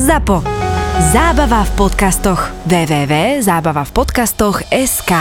ZAPO. Zábava v podcastoch. www.zabavavpodcastoch.sk.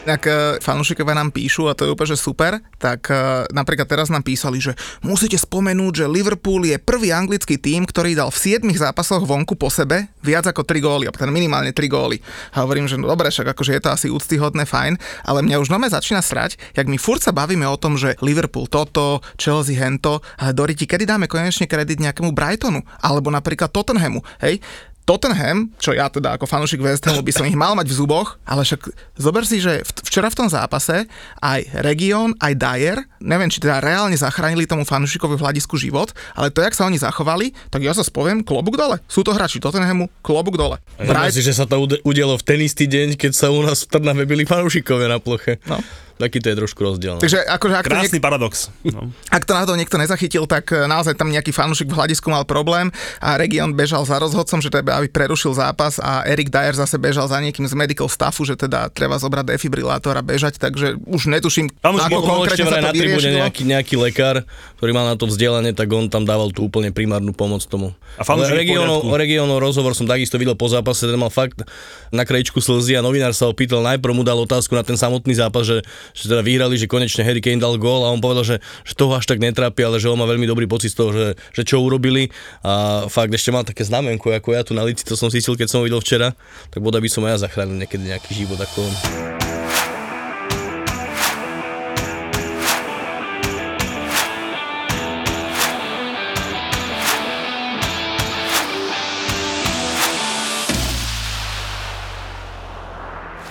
Ak fanúšikovia nám píšu, a to je úplne že super, tak napríklad teraz nám písali, že musíte spomenúť, že Liverpool je prvý anglický tím, ktorý dal v 7 zápasoch vonku po sebe viac ako 3 góly, a minimálne 3 góly. A hovorím, že no dobre, však akože je to asi úctyhodné, fajn, ale mňa už nome začína srať, jak my furt sa bavíme o tom, že Liverpool toto, Chelsea hento, ale Doriti, kedy dáme konečne kredit nejakému Brightonu alebo napríklad Tottenhamu, hej? Tottenham, čo ja teda ako fanúšik West Hamu by som ich mal mať v zuboch, ale však zober si, že včera v tom zápase aj Region, aj Dyer, neviem, či teda reálne zachránili tomu fanúšikovi v hľadisku život, ale to, jak sa oni zachovali, tak ja sa spoviem, klobúk dole. Sú to hráči Tottenhamu, klobúk dole. Ja si, že sa to udialo v ten istý deň, keď sa u nás v Trnave byli fanúšikovia na ploche. No. Taký to je trošku rozdiel. Takže akože, ak krásny paradox. No. Ak to náhodou niekto nezachytil, tak naozaj tam nejaký fanúšik v hľadisku mal problém a Region bežal za rozhodcom, že teda aby prerušil zápas, a Eric Dyer zase bežal za niekým z medical staffu, že teda treba zobrať defibrilátor a bežať, takže už netuším, ako konkrétne sa to vyriešilo. Nejaký lekár, ktorý mal na to vzdelanie, tak on tam dával tú úplne primárnu pomoc tomu. A Regionov rozhovor som takisto videl po zápase, ten mal fakt na krajičku slzy a novinár sa ho pýtal, najprv mu dal otázku na ten samotný zápas, že teda vyhrali, že konečne Harry Kane dal gól, a on povedal, že toho až tak netrápi, ale že on má veľmi dobrý pocit z toho, že čo urobili, a fakt ešte mal také znamenko, ako ja tu na lici, to som cítil, keď som ho videl včera, tak bodaj by som aj ja zachránil niekedy nejaký život ako on.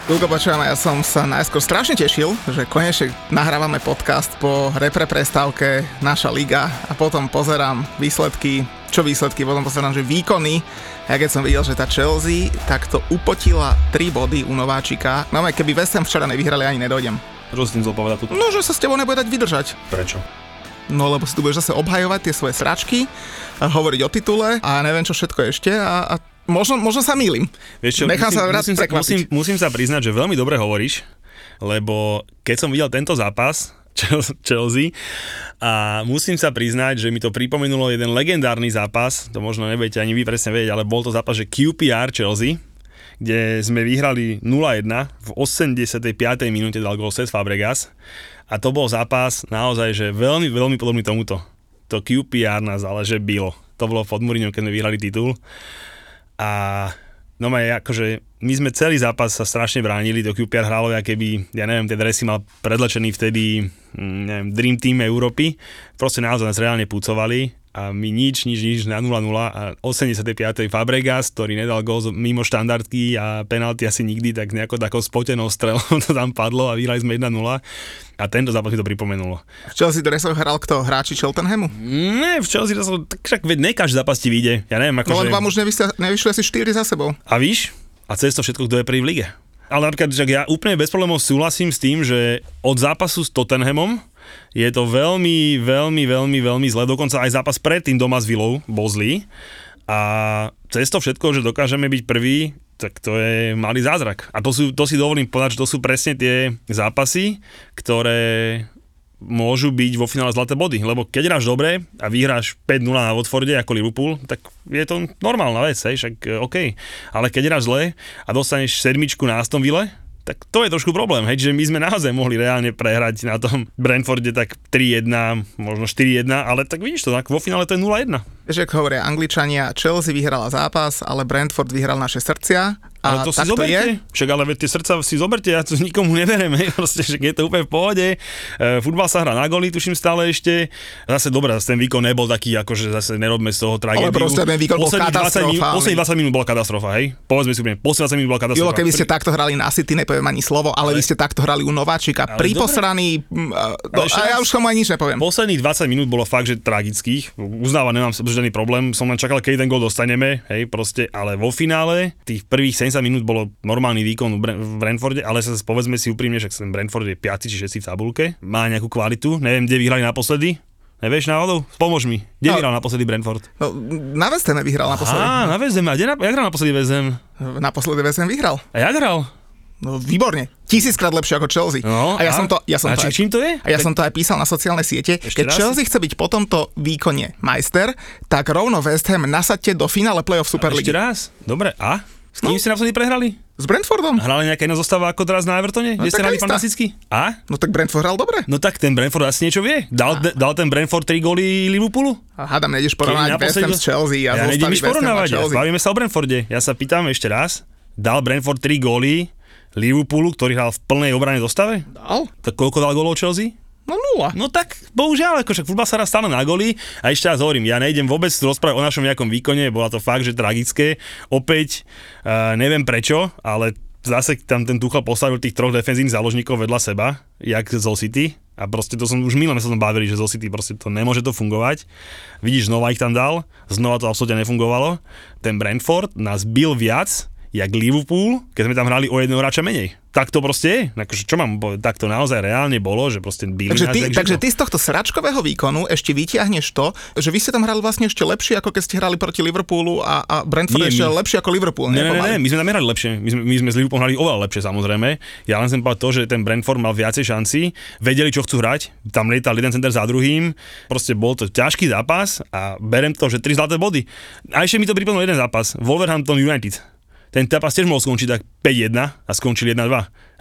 Ľuko, počúvam, ja som sa najskôr strašne tešil, že konečne nahrávame podcast po repre prestávke Naša liga, a potom pozerám výsledky, potom pozerám, že výkony. Ja keď som videl, že tá Chelsea takto upotila 3 body u nováčika, no keby West Ham včera nevyhrali, ani nedojdem. Čo si tým zlopovedať túto? No, že sa s tebou nebude dať vydržať. Prečo? No, lebo si tu budeš zase obhajovať tie svoje sračky, hovoriť o titule a neviem čo všetko ešte a Možno sa mýlim. Vieš čo, musím sa priznať, že veľmi dobre hovoríš, lebo keď som videl tento zápas Chelsea, a musím sa priznať, že mi to pripomenulo jeden legendárny zápas, to možno nebudete ani vy presne vedieť, ale bol to zápas, že QPR Chelsea, kde sme vyhrali 0-1, v 85. minúte dal gól Cesc Fabregas, a to bol zápas naozaj, že veľmi, veľmi podobný tomuto. To QPR nás ale že bylo. To bolo pod Mourinhom, keď sme vyhrali titul. A no aj akože, my sme celý zápas sa strašne bránili, do QPR hralo, keby, ja neviem, tie dresy mal predlečený vtedy, neviem, Dream Team Európy. Proste naozaj nás reálne púcovali a my nič na 0-0 a 85. Fabregas, ktorý nedal gól mimo štandardky a penalty asi nikdy, tak nejako takou spotenou strelou to tam padlo a vyhrali sme 1-0. A tento zápas mi to pripomenulo. V Chelsea dresoch hral kto? Hráči Cheltenhamu? Nie, v Chelsea dresoch, tak však ne každý zápas ti vyjde. Ja neviem, akože... No len vám už nevyšli asi 4 za sebou. A víš? A cez to všetko, kto je prvý v lige. Ale napríklad, že ja úplne bez problémov súhlasím s tým, že od zápasu s Tottenhamom je to veľmi, veľmi, veľmi, veľmi zle. Dokonca aj zápas predtým doma s Villou bol zlý. A cez to všetko, že dokážeme byť prvý, tak to je malý zázrak. A to si dovolím povedať, že to sú presne tie zápasy, ktoré môžu byť vo finále zlaté body. Lebo keď hráš dobre a vyhráš 5-0 na Watforde ako Liverpool, tak je to normálna vec, hej, však OK. Ale keď hráš zle a dostaneš sedmičku na Aston Ville, tak to je trošku problém, hej, že my sme naozaj mohli reálne prehrať na tom Brentforde tak 3-1, možno 4-1, ale tak vidíš to, tak vo finále to je 0-1. Vieš, ako hovoria Angličania, Chelsea vyhrala zápas, ale Brentford vyhral naše srdcia, a ale to si zoberte, však ale tie srdca si zoberte, ja to nikomu neverem, hej, proste, že je to úplne v pohode, futbal sa hrá na góly, tuším stále ešte, zase dobré, zase ten výkon nebol taký, akože zase nerobme z toho tragédiu. Ale proste ten výkon bol katastrofálny. Posledných 20 minút bola katastrofa, hej, povedzme si úplne, posledných 20 minút bola katastrofa. Jolo, keby ste takto hrali na City, ani slovo, ale vy ste takto hrali u nováčika. Priposraný, a ja už tomu aj nič nepoviem. Posledných 20 minút bolo fakt, že tragických. Uznávam, nemám žiadny problém, som len čakal, keď ten gól dostaneme, hej, proste, ale vo finále tých prvých 70 minút bolo normálny výkon v Brentforde, ale sa povedzme si úprimne, že ten Brentford je 5. či 6. v tabulke, má nejakú kvalitu, neviem, kde vyhrali naposledy. Nevieš náhodou? Pomôž mi. Kde vyhral naposledy Brentford? No, na West Ham vyhral naposledy. Á, na West Ham. A kde hral naposledy West Ham? Naposledy West Ham vyhral. A jak hral? No, výborne. 1000-krát lepšie ako Chelsea. No, a ja som to aj písal na sociálne siete. Ešte keď Chelsea chce byť po tomto výkone majster, tak rovno West Ham nasadte do finále play-off Superligy. Ešte raz? Dobre, a? S kým ste naposledy prehrali? S Brentfordom. Hrali nejaká iná zostava ako teraz na Evertone? No, kde ste hrali fantasticky? A? No tak Brentford hral dobre. No tak ten Brentford asi niečo vie. Dal ten Brentford 3 góly Liverpoolu? Hádam, nejdeš porovnávať West Ham s Chelsea a zostaví West Ham a Chelsea. Bavíme sa o Brentforde. Ja sa pýtam ešte raz. Dal Brentford 3 góly Liverpoolu, ktorý hral v plnej obrane zostave? Dal. Tak koľko dal gólov Chelsea? No nula. No tak, bohužiaľ, akože futbal sa raz stále na goli a ešte raz hovorím, ja nejdem vôbec rozprávať o našom nejakom výkone, bola to fakt, že tragické. Opäť, neviem prečo, ale zase tam ten Tuchel postavil tých troch defenzívnych záložníkov vedľa seba, jak zo City a proste to som už minulé sa tam bavili, že zo City proste to nemôže to fungovať. Vidíš, znova ich tam dal, znova to absolútne nefungovalo. Ten Brentford nás bil viac, jak Liverpool, keď sme tam hrali o jedného hráča menej. Tak to proste je. Akože, čo mám, tak to naozaj reálne bolo, že proste byli nás. Takže ty z tohto sračkového výkonu ešte vytiahneš to, že vy ste tam hrali vlastne ešte lepšie, ako keď ste hrali proti Liverpoolu a Brentford nie, ešte lepšie ako Liverpool. Ne, my sme tam hrali lepšie. My sme s Liverpoolom hrali oveľa lepšie, samozrejme. Ja len som povedal to, že ten Brentford mal viacej šanci, vedeli, čo chcú hrať, tam lietal jeden center za druhým, proste bol to ťažký zápas a berem to, že 3 zlaté body. A ešte mi to pripomínal jeden zápas, Wolverhampton United. Ten zápas tiež mohol skončiť tak 5-1 a skončil 1-2,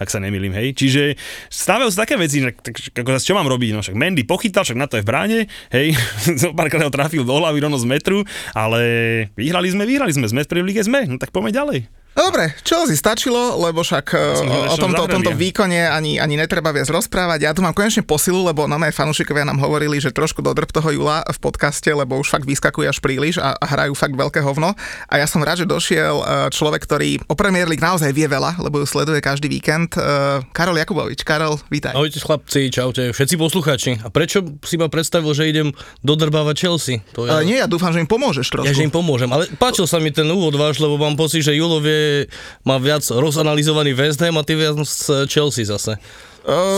ak sa nemýlim, hej. Čiže stávajú sa také veci, ako čo mám robiť, no však Mendy pochytal, však na to je v bráne, hej, párkrát ho trafil do hlavy rovno z metru, ale vyhrali sme, sme v prvej lige, no tak poďme ďalej. Dobre, čo si stačilo, lebo však o tomto výkone ani netreba viac rozprávať. Ja tu mám konečne posilu, lebo moje fanúšikovia nám hovorili, že trošku dodrb toho Jula v podcaste, lebo už fakt vyskakuje až príliš a hrajú fakt veľké hovno. A ja som rád, že došiel človek, ktorý o Premier League naozaj vie veľa, lebo ju sleduje každý víkend. Karol Jakubovič. Karol, vítaj. Ahojte chlapci, čaute, všetci poslucháči. A prečo si ma predstavil, že idem dodrbávať Chelsea? To je... Nie, ja dúfam, že im pomôžeš trošku. Ja že im pomôžem, ale páčil sa mi ten úvod váš, lebo mám pocit, že Julo má viac rozanalizovaný West Ham a ty viac Chelsea zase.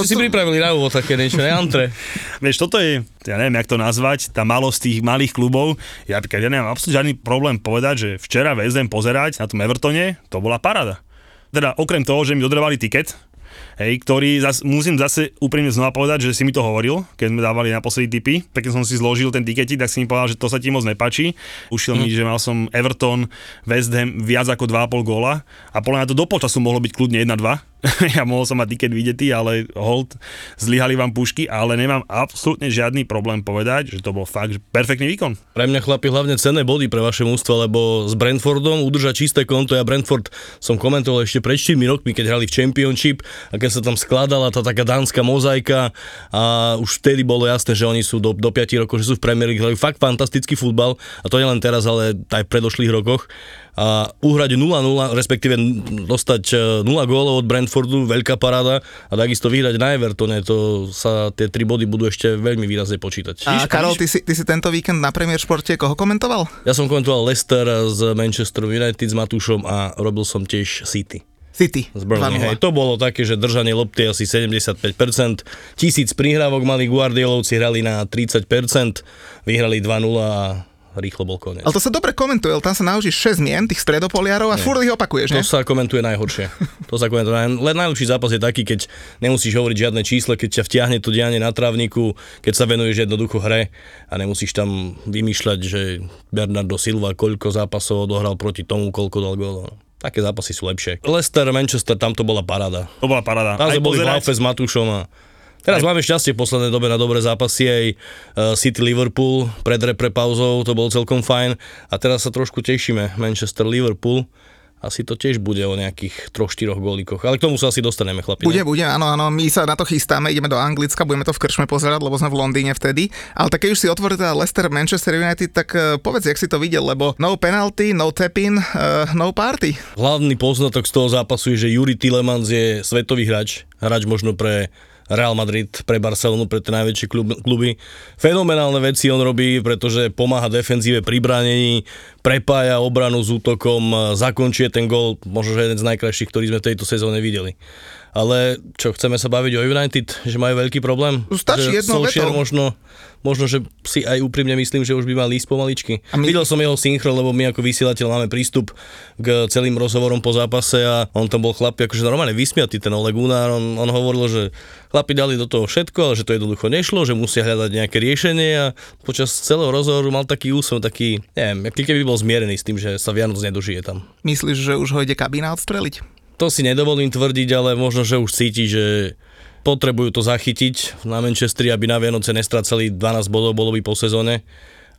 Si pripravili na úvod také niečo, ne? Antre. Vieš, toto je, ja neviem, jak to nazvať, tá malosť tých malých klubov. Ja nemám absolútne žiadny problém povedať, že včera West Ham pozerať na tom Evertone, to bola paráda. Teda okrem toho, že mi dodrvali tiket, hej, ktorý musím zase úprimne znova povedať, že si mi to hovoril, keď sme dávali naposledy tipy. Keď som si zložil ten tiketík, tak si mi povedal, že to sa ti moc nepáči. Ušiel mi, že mal som Everton, West Ham viac ako 2,5 góla a podľa mňa to do polčasu mohlo byť kľudne 1-2. Ja mohol som mať tiket videtý, ale hold, zlyhali vám pušky, ale nemám absolútne žiadny problém povedať, že to bol fakt perfektný výkon. Pre mňa, chlapi, hlavne cenné body pre vaše mužstvo, lebo s Brentfordom udržať čisté konto. Ja Brentford som komentoval ešte pred 4 rokmi, keď hrali v Championship a keď sa tam skladala tá taká dánska mozaika a už vtedy bolo jasné, že oni sú do 5 rokov, že sú v Premier League, hrajú fakt fantastický futbal a to nie len teraz, ale aj v predošlých rokoch. A uhrať 0-0, respektíve dostať 0 gólov od Brentfordu, veľká paráda a takisto vyhrať na Evertone, to sa tie 3 body budú ešte veľmi výrazne počítať. A Karol, ty si tento víkend na Premier Športe koho komentoval? Ja som komentoval Leicester z Manchester United s Matúšom a robil som tiež City. Hej, to bolo také, že držanie lopty asi 75%, 1000 prihrávok mali Guardiolovci, hrali na 30%, vyhrali 2-0 a rýchlo bol koniec. Ale to sa dobre komentuje, tam sa naučíš 6 mien tých stredopoliarov a furt ich opakuješ, ne? To sa komentuje najhoršie. Len najlepší zápas je taký, keď nemusíš hovoriť žiadne čísla, keď ťa vtiahne to dianie na trávniku, keď sa venuješ jednoducho hre a nemusíš tam vymýšľať, že Bernardo Silva koľko zápasov odohral proti tomu, koľko dal gólov. Také zápasy sú lepšie. Leicester, Manchester, tam to bola paráda. To bola paráda. Tam sme boli Laufe s Matúšom a teraz máme šťastie v poslednej dobe na dobré zápasy, aj City Liverpool pre pauzou, to bolo celkom fajn a teraz sa trošku tešíme, Manchester Liverpool. Asi to tiež bude o nejakých 3-4 gólikoch, ale k tomu sa asi dostaneme, chlapi. Bude, áno, my sa na to chystáme, ideme do Anglicka, budeme to v krčme pozerať, lebo sme v Londýne vtedy, ale tak keď už si otvoril teda Leicester Manchester United, tak povedz, jak si to videl, lebo no penalty, no tap-in, no party. Hlavný poznatok z toho zápasu je, že Youri Tielemans je svetový hráč možno pre Real Madrid, pre Barcelonu, pre tie najväčšie kluby. Fenomenálne veci on robí, pretože pomáha defenzíve pri bránení, prepája obranu s útokom, zakončuje ten gól, možno že jeden z najkrajších, ktorý sme v tejto sezóne videli. Ale čo, chceme sa baviť o United, že majú veľký problém? Stačí jedno veto. Možno, že si aj úprimne myslím, že už by mal ísť pomaličky. Videl som jeho synchro, lebo my ako vysielateľ máme prístup k celým rozhovorom po zápase a on tam bol chlapí, akože normálne vysmiatý ten Ole Gunnar, on hovoril, že chlapi dali do toho všetko, ale že to jednoducho nešlo, že musia hľadať nejaké riešenie a počas celého rozhovoru mal taký úsmev, taký, neviem, keby bol zmierený s tým, že sa Vianoc nedožije tam. Myslíš, že už ho ide kabína odstreliť? To si nedovolím tvrdiť, ale možno, že už cíti, že potrebujú to zachytiť na Manchesteri, aby na Vianoce nestracali 12 bodov, bolo by po sezóne.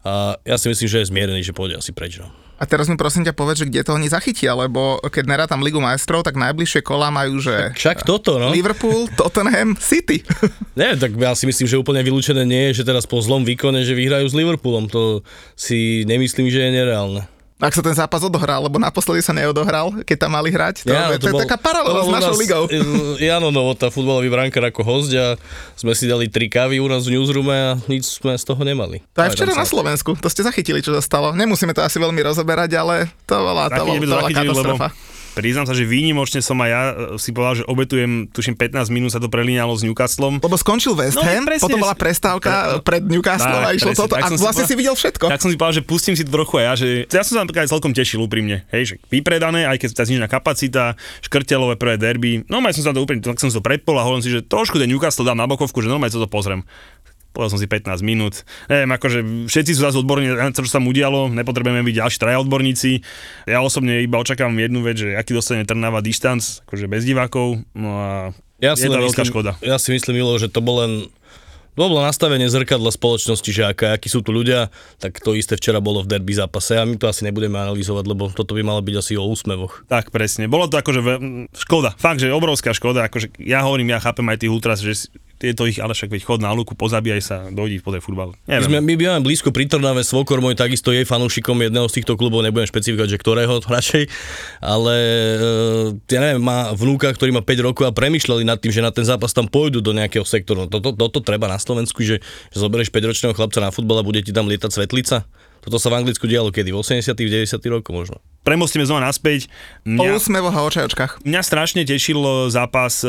A ja si myslím, že je zmierený, že pôjde asi preč. No. A teraz mi prosím ťa povedz, že kde to oni zachytia, lebo keď nerátam Ligu majstrov, tak najbližšie kola majú, že však toto, no? Liverpool, Tottenham, City. Nie, tak ja si myslím, že úplne vylúčené nie je, že teraz po zlom výkone, že vyhrajú s Liverpoolom. To si nemyslím, že je nereálne. Ak sa ten zápas odohral, lebo naposledy sa neodohral, keď tam mali hrať. To je taká paralela s našou ligou. Jano Novota, futbalový brankár ako hosť a sme si dali 3 kávy u nás v newsroome a nič sme z toho nemali. To aj včera na Slovensku, to ste zachytili, čo sa stalo. Nemusíme to asi veľmi rozoberať, ale to bola katastrofa. Priznám sa, že výnimočne som aj ja si povedal, že obetujem, tuším 15 minút sa to prelínalo s Newcastlom. Lebo skončil West Ham, potom bola prestávka pred Newcastlom a išlo toto a vlastne si videl všetko. Tak som si povedal, že pustím si to trochu aj ja, že ja som sa napríklad celkom tešil úprimne, hej, že vypredané, aj keď tá znížená kapacita, škrtelové prvé derby, normálne som sa to úprimne, tak som si to predpol a hovorím si, že trošku ten Newcastle dám na bokovku, že normálne sa to pozriem. Povedal som si 15 minút. Neviem, akože všetci sú zase odborní, čo sa mu udialo, nepotrebujeme byť ďalší traja odborníci. Ja osobne iba očakávam jednu vec, že aký dostane Trnava distanc, akože bez divákov, no a je to veľká škoda. Ja si myslím, Milo, že to bolo nastavenie zrkadla spoločnosti, že akí sú tu ľudia, tak to isté včera bolo v derby zápase a my to asi nebudeme analyzovať, lebo toto by malo byť asi o úsmevoch. Tak presne, bolo to akože škoda, fakt, že obrovská škoda, akože ja chápem aj tých ultras, že je to ich, ale však veď chod na Luku, pozabíjaj sa, dojdi po tej futbalu. My bývame blízko pri Trnave, svokor môj takisto je fanúšikom jedného z týchto klubov, nebudem špecifikovať, že ktorého radšej, ale ja neviem, má vnúka, ktorý má 5 rokov a premýšľali nad tým, že na ten zápas tam pôjdu do nejakého sektoru. Toto treba na Slovensku, že zoberieš 5-ročného chlapca na futbal a bude ti tam lietať svetlica? Toto sa v Anglicku dialo kedy? V 80. 90. rokoch možno. Premostíme znova naspäť. O úsmevoch a očajočkách. Mňa strašne tešil zápas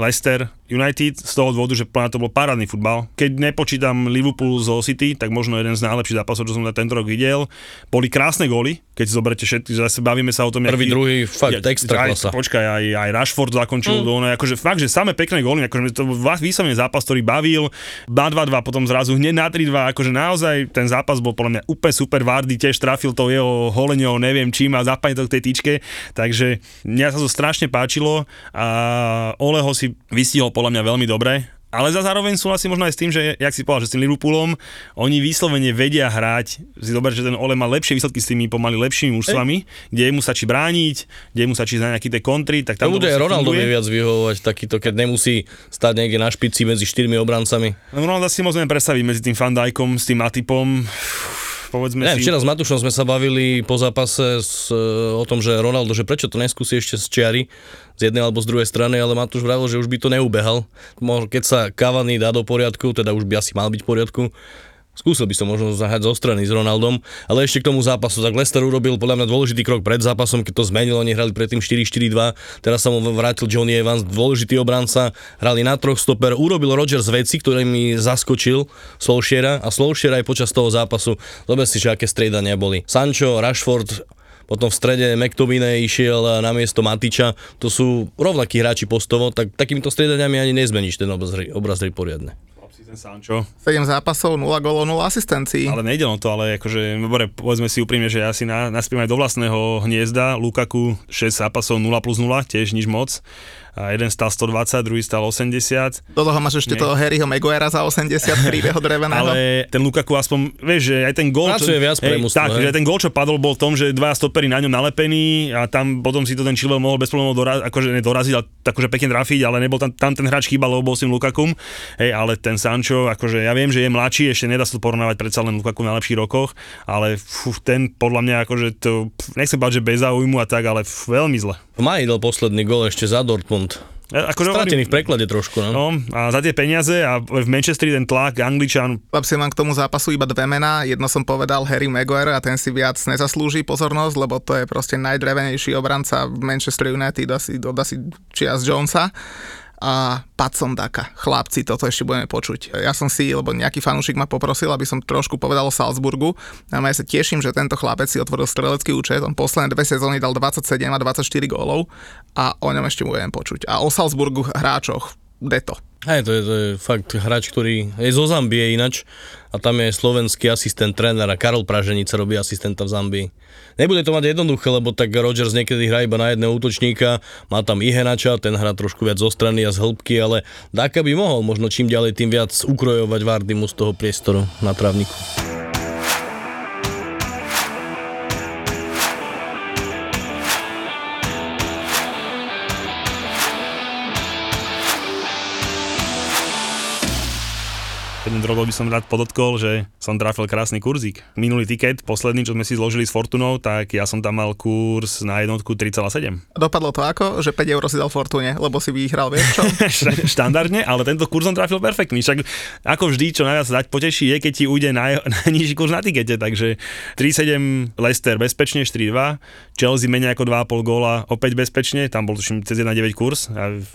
Leicester United z toho dôvodu, že to bol parádny futbal. Keď nepočítam Liverpool zo City, tak možno jeden z najlepších zápasov, čo som na tento rok videl. Boli krásne góly, keď zoberete všetky, zase bavíme sa o tom. Prvý, druhý, fakt extra klasa. Počkaj, aj Rashford zakončil ono, akože fakt, že same pekné góly, akože to bol výslovne zápas, ktorý bavil. 2-2, potom zrazu hneď na 3-2, akože naozaj ten zápas bol podľa mňa úplne super. Vardy tiež trafil to jeho holeniou, neviem čím, a zapadne to k tej tyčke, takže mňa sa to strašne páčilo a Oleho si vystihol podľa mňa veľmi dobre. Ale zároveň sú asi možno aj s tým, že, jak si povedal, že s tým Liverpoolom, oni vyslovene vedia hrať, si dober, že ten Ole má lepšie výsledky s tými pomaly lepšími mužstvami, kde mu stačí brániť, kde mu stačí na nejaké tie kontry, tak tam to bude Ronaldo viac vyhovovať takýto, keď nemusí stáť niekde na špici medzi štyrmi obrancami. No Ronaldo si možno predstaviť medzi tým Van Dijkom, s tým Matipom. Včera s Matušom sme sa bavili po zápase o tom, že Ronaldo, že prečo to neskúsi ešte z čiary, z jednej alebo z druhej strany, ale Matúš vravil, že už by to neubehal. Keď sa Cavani dá do poriadku, teda už by asi mal byť v poriadku, skúsil by som možno zahať zo strany s Ronaldom, ale ešte k tomu zápasu. Tak Leicester urobil podľa mňa dôležitý krok pred zápasom, keď to zmenil, oni hrali predtým 4-4-2, teraz sa mu vrátil Johnny Evans, dôležitý obranca, hrali na troch stoper, urobil Rodgers veci, ktorými zaskočil Solskjaera a Solskjaer aj počas toho zápasu, dobre si, že aké striedania boli. Sancho, Rashford, potom v strede McTominay išiel na miesto Matiča, to sú rovnakí hráči postovo, tak takýmito striedaniami ani nezmeníš ten obraz hry poriadne. Sancho. 7 zápasov, 0 gólov, 0 asistencií. Ale nejde o to, ale akože, dobre, povedzme si úprimne, že ja si naspím aj do vlastného hniezda. Lukaku 6 zápasov, 0+0, tiež nič moc. A jeden stal 120, druhý stal 80. Do toho máš ešte toho Harryho Maguirea za 80, krivého dreveného. Ale ten Lukaku aspoň, vieš, že aj ten gól, čo padol, bol v tom, že dvaja stopery na ňom nalepení a tam potom si to ten Chilwell mohol bez problémov doraziť, ale akože pekne trafiť, ale nebol tam ten hráč chýbal, lebo bol s tým Lukakom. Hej, ale ten Sancho, akože ja viem, že je mladší, ešte nedá sa to porovnávať predsa len Lukaku na lepších rokoch, ale ten podľa mňa akože to nechcem povedať, že bez záujmu a tak, ale veľmi zle. V máji dal posledný gól ešte za Dortmund. Stratený v preklade trošku, ne? No, a za tie peniaze a v Manchesteri ten tlak, Angličan. Chlapci, mám k tomu zápasu iba dve mená, jedno som povedal Harry Maguire a ten si viac nezaslúži pozornosť, lebo to je proste najdrevenejší obranca v Manchester United, asi čias Jonesa. A Patson Daka. Chlapci, toto ešte budeme počuť. Ja som si, lebo nejaký fanúšik ma poprosil, aby som trošku povedal o Salzburgu. A ja sa teším, že tento chlapec si otvoril strelecký účet. On posledné dve sezóny dal 27 a 24 gólov a o ňom ešte budeme počuť. A o Salzburgu hráčoch, deto. Hej, to je fakt hráč, ktorý je zo Zambie ináč a tam je slovenský asistent trénera Karol Praženica, robí asistenta v Zambii. Nebude to mať jednoduché, lebo tak Rodgers niekedy hrá iba na jedného útočníka, má tam Ihenača, ten hrá trošku viac zo strany a z hĺbky, ale Daka by mohol možno čím ďalej tým viac ukrojovať Vardymu z toho priestoru na trávniku. Jeden drogo by som rád podotkol, že som trafil krásny kurzík. Minulý tiket, posledný, čo sme si zložili s Fortunou, tak ja som tam mal kurz na jednotku 3,7. Dopadlo to ako? Že 5 eur si dal Fortune, lebo si vyhral, vieš čo? Štandardne, ale tento kurz som trafil perfektný. Však ako vždy, čo najviac dať poteší je, keď ti ujde najnižší kurz na tikete. Takže 3,7 Leicester bezpečne, 4,2. Chelsea menej ako 2,5 góla, opäť bezpečne. Tam bol tuším cez 1,9 kurz.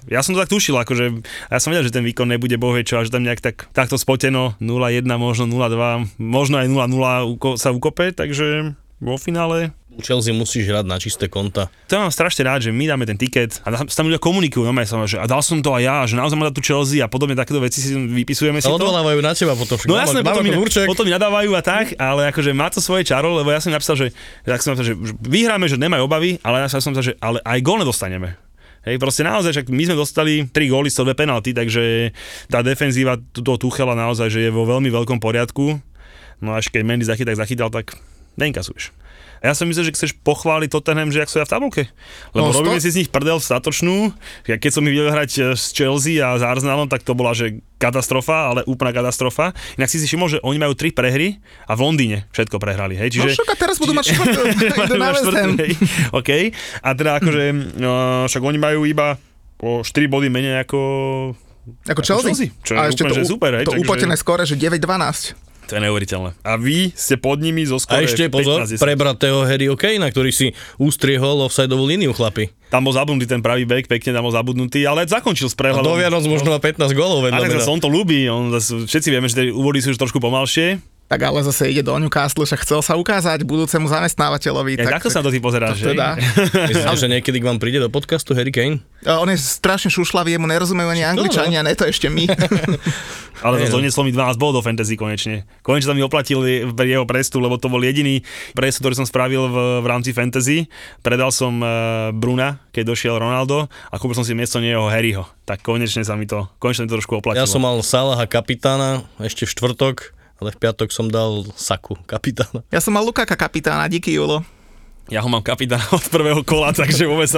Ja som to tak tušil, akože ja som vedel, že ten výkon nebude bohviečo, až tam nejak takto teno 0-1, možno 0-2, možno aj 0-0 sa ukope, takže vo finále... U Chelsea musíš hrať na čisté konta. To mám strašne rád, že my dáme ten tiket a tam ľudia komunikujú, no že a dal som to aj ja, že naozaj mám dať tú Chelsea a podobne takéto veci si vypisujeme si to. Odvolávajú na teba potom. No jasné, potom mi nadávajú a tak, ale akože má to svoje čaro, lebo ja som napísal, že vyhráme, že nemajú obavy, ale ja som napísal, že ale aj gól nedostaneme. Hej, proste naozaj, však my sme dostali 3 góly, 102 penalty, takže tá defenzíva toho Tuchela naozaj, že je vo veľmi veľkom poriadku. No až keď Mendy zachytal, tak neinkasuješ. Ja som myslel, že chceš pochváliť Tottenham, že jak sú ja v tabulke. Lebo robíme si z nich prdel v statočnú. Keď som ich videl hrať s Chelsea a s Arsenalom, tak to bola, že katastrofa, ale úplná katastrofa. Inak si všimol, že oni majú 3 prehry a v Londýne všetko prehrali, hej. Čiže, no šok, a teraz budú mať štvrtú. OK. A teda akože, však oni majú iba o 4 body menej ako Chelsea. Čo je úplne, že super, hej. A ešte to upotené skóre, že 9-12. To je neuveriteľné. A vy ste pod nimi zo skore 15. A ešte pozor, prebratého Harryho Kanea, ktorý si ústriehol offsideovú líniu, chlapi. Tam bol zabudnutý ten pravý back, pekne tam bol zabudnutý, ale zakončil s prehľadom. Do Vianoc možno na 15 gólov vedľa. Ale zase on to ľúbi, všetci vieme, že úvody sú už trošku pomalšie. Tak ale zase ide do Newcastle, však chcel sa ukázať budúcemu zamestnávateľovi. Ja, takto sa na to ty pozeráš, že? Teda. Myslím, že niekedy k vám príde do podcastu Harry Kane? On je strašne šušľavý, jemu nerozumejú ani Angličania, ne to ešte my. Ale to donieslo mi 12 bodov do fantasy konečne. Konečne sa mi oplatili jeho prestup, lebo to bol jediný prestup, ktorý som spravil v rámci fantasy. Predal som Bruna, keď došiel Ronaldo a kúpil som si miesto neho Harryho. Tak konečne mi to trošku oplatilo. Ja som mal Salaha kapitána ešte v štvrtok. Ale v piatok som dal Saku, kapitána. Ja som mal Lukaka, kapitána, díky Julo. Ja ho mám kapitána od prvého kola, takže vôbec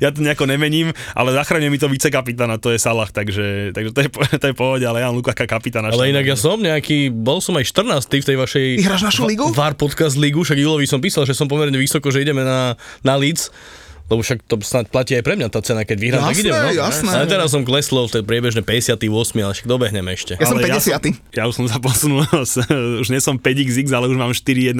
ja to nejako nemením, ale zachráňuje mi to vicekapitána, to je Salah, takže to je pohode, ale ja mám Lukaka, kapitána. Ale inak ja som bol som aj 14. v tej vašej... Hráš našu ligu? VAR podcast ligu, však Julovi som písal, že som pomerne vysoko, že ideme na Leeds. Lebo však to snáď platí aj pre mňa tá cena, keď vyhrám, tak idem. No? Jasné. Ale teraz som kleslo v tej priebežnej 58, ale však dobehneme ešte. Ja som 50. Ja už som sa posunul, už nie som 5xx, ale už mám 417.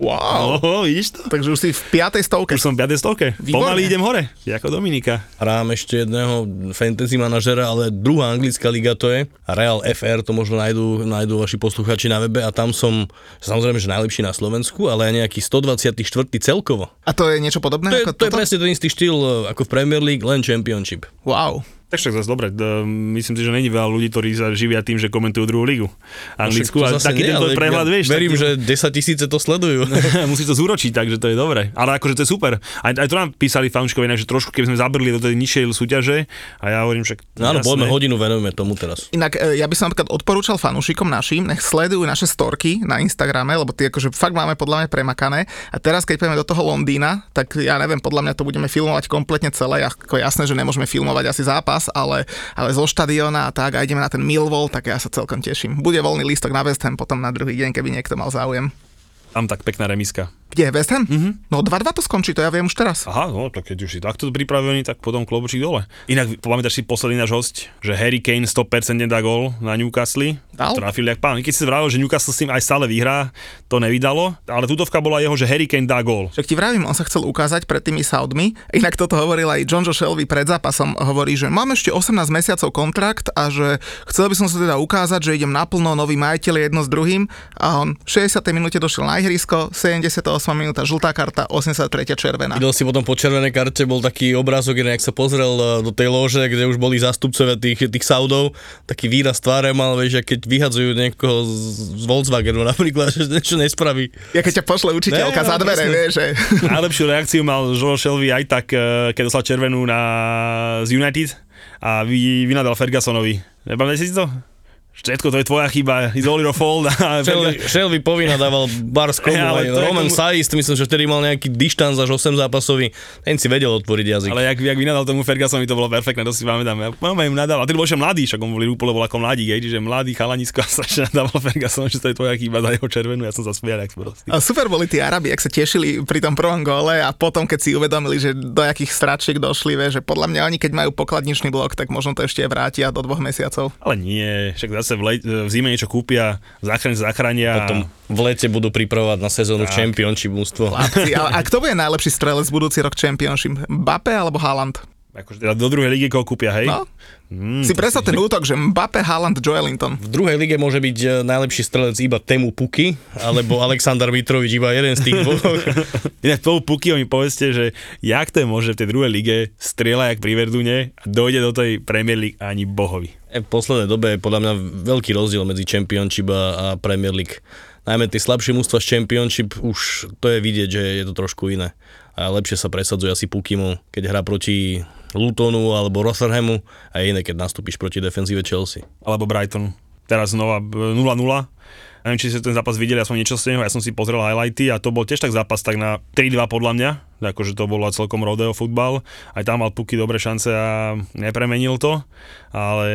Wow. Oho, vidíš to? Takže už si v 5. stovke. Už som v 5. stovke. Pomaly idem hore, ako Dominika. Hrám ešte jedného fantasy manažera, ale druhá anglická liga to je. Real FR, to možno nájdú vaši posluchači na webe a tam som samozrejme, že najlepší na Slovensku, ale aj nejaký 124. celkovo. A to je niečo podobné ako je ten istý štýl ako v Premier League, len Championship. Wow. Tak však zase dobre, myslím si, že není veľa ľudí, ktorí sa živia tým, že komentujú druhú ligu anglickú, ale taký tento prehľad, vieš. Verím, že 10 000 to sledujú. Musíš to zúročiť, takže to je dobre. Ale akože to je super. Aj to nám písali fanúškovia, že trošku, keby sme zabrli do tej nižšej súťaže, a ja hovorím však... Áno, poďme hodinu venujeme tomu teraz. Inak ja by som napríklad odporúčal fanúšikom našim, nech sledujú naše storky na Instagrame, lebo tie akože fakt máme podľa mňa premakané. A teraz keď pôjdeme do toho Londýna, tak ja neviem, podľa mňa to budeme filmovať kompletne celé, ako jasné, že nemôžeme filmovať asi zápas. Ale zo štadióna a tak, a ideme na ten Millwall, tak ja sa celkom teším. Bude voľný lístok na West Ham potom na druhý deň, keby niekto mal záujem. Tam tak pekná remiska. Kde je West Ham? Mm-hmm. No 2-2 to skončí, to ja viem už teraz. Aha, no tak keď už si takto pripravený, tak potom klobučík dole. Inak pamätáš si posledný náš hosť, že Harry Kane 100% nedá gól na Newcastle. Trafil jak pán. Keď si vravil, že Newcastle s tým aj stále vyhrá, to nevydalo, ale tutovka bola jeho, že Harry Kane dá gól. Však ti vravím, on sa chcel ukázať pred tými Saudmi. Inak toto hovoril aj John Joe Shelby pred zápasom, hovorí, že mám ešte 18 mesiacov kontrakt a že chcel by som sa teda ukázať, že idem naplno, nový majiteľ jedno s druhým, a on v 60. minúte došiel na ihrisko, 78. minúta žltá karta, 83. červená. Idol si potom po červenej karte, bol taký obrázok, inak sa pozrel do tej lóže, kde už boli zástupcovia tých Saudov, taký výraz tváre mal, vieš, keď vyhadzujú niekoho z Volkswagenu napríklad, že niečo nespraví. Ja keď ťa pošle učiteľka za dvere, vieš. Najlepšiu reakciu mal Joe Shelby aj tak, keď dostal červenú z United a vynadal Fergusonovi. Nepamätáš si to? Všetko, to je tvoja chyba, it's all your fault. Shelby povinna dával bar z komu, ale Roman Saist, myslím, že vtedy mal nejaký dištanc až 8 zápasový, ten si vedel otvoriť jazyk. Ale jak vynadal tomu Fergusonovi, to bolo perfektné, to si pamätám. Mama im nadal, a tedy bol ešte mladý, však on bol ako mladík, čiže mladý chalanisko a strašne nadával Fergusonovi, že to je tvoja chyba za jeho červenú, ja som sa smial, jak sprostý. A super boli tí Arabi, ak sa tešili pri tom prvom góle a potom, keď si uvedomili, že do jakých stračiek došli, že podľa mňa oni, keď majú pokladničný blok, tak možno to ešte vrátia do 2 mesiacov. Ale nie, však v zime niečo kúpia, zachránia. Potom v lete budú pripravovať na sezónu Championship mústvo. A kto bude najlepší strelec budúci rok Championship? Mbappé alebo Haaland? Akože teda do druhej ligy koho kúpia, hej? No. Si predstav ten útok, že Mbappé, Haaland, Joelinton. V druhej lige môže byť najlepší strelec iba Temu Puky, alebo Alexander Mitrovič, iba jeden z tých dvoch. Inak Temu Puky, mi povedzte, že jak to môže v tej druhej lige strieľať jak pri Verdune a dojde do tej Premier League ani bohovi. V poslednej dobe je podľa mňa veľký rozdiel medzi Championship a Premier League. Najmä tie slabšie mužstva z Championship, už to je vidieť, že je to trošku iné. A lepšie sa presadzuje asi Pukimu, keď hrá proti Lutonu alebo Rotherhamu, a je iné, keď nastúpiš proti defenzíve Chelsea. Alebo Brightonu. Teraz znova 0-0. Neviem, či ste ten zápas videli, ja som niečo z neho, ja som si pozrel highlighty a to bol tiež tak zápas tak na 3-2 podľa mňa, akože to bolo celkom rodeo futbal, aj tam mal Puky dobré šance a nepremenil to, ale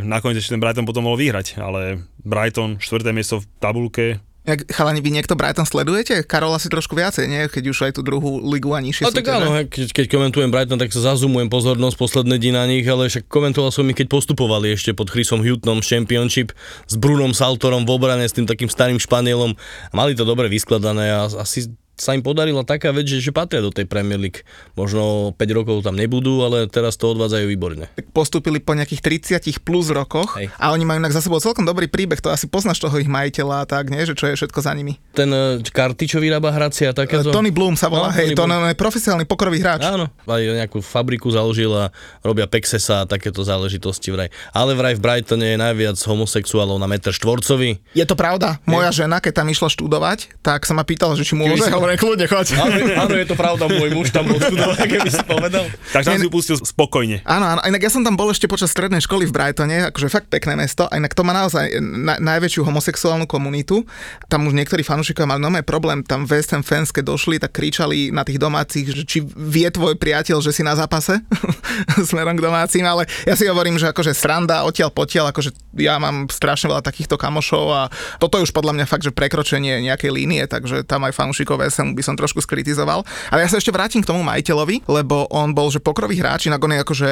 nakoniec ešte ten Brighton potom mohol vyhrať, ale Brighton, 4. miesto v tabulke. Chalani, vy niekto Brighton sledujete? Karol asi trošku viacej, nie? Keď už aj tú druhú ligu a nižšie súťaže. Tak áno, keď komentujem Brighton, tak sa zazumujem pozornosť posledné dni na nich, ale však komentoval som ich, keď postupovali ešte pod Chrisom Houghtonom Championship s Brunom Saltorom v obrane, s tým takým starým Španielom. Mali to dobre vyskladané a asi sa im podarila taká vec, že patria do tej Premier League. Možno 5 rokov tam nebudú, ale teraz to odvádzajú výborne. Tak postúpili po nejakých 30 plus rokoch. Hej. A oni majú inak za sebou celkom dobrý príbeh, to asi poznáš toho ich majiteľa a tak, nie? Že čo je všetko za nimi. Ten karty, čo vyrába hracia a takéto. Tony Bloom sa volá, hej, to je profesionálny pokrový hráč. Áno, aj nejakú fabriku založil a robia pexesa a takéto záležitosti vraj. Ale vraj v Brightone je najviac homosexuálov na meter štvorcový. Je to pravda. Moja žena, keď tam išla študovať, tak sa ma pýtala, že či môže. Kľudne, choď. Áno, je to pravda, môj muž tam bol študoval, keby si povedal. Tak tam si upustil spokojne. Áno, inak ja som tam bol ešte počas strednej školy v Brightone, akože fakt pekné mesto, a inak to má naozaj najväčšiu homosexuálnu komunitu. Tam už niektorí fanúšikovia mali normálny problém, tam West Ham fans, keď došli, tak kričali na tých domácich, že či vie tvoj priateľ, že si na zápase smerom k domácim, ale ja si hovorím, že akože sranda, odtiaľ potiaľ, akože ja mám strašne veľa takýchto kamošov a toto je už podľa mňa fakt, že prekročenie nejakej línie, takže tam aj fanúšikové by som trošku skritizoval. Ale ja sa ešte vrátim k tomu majiteľovi, lebo on bol, že pokrový hráč, inak on je akože,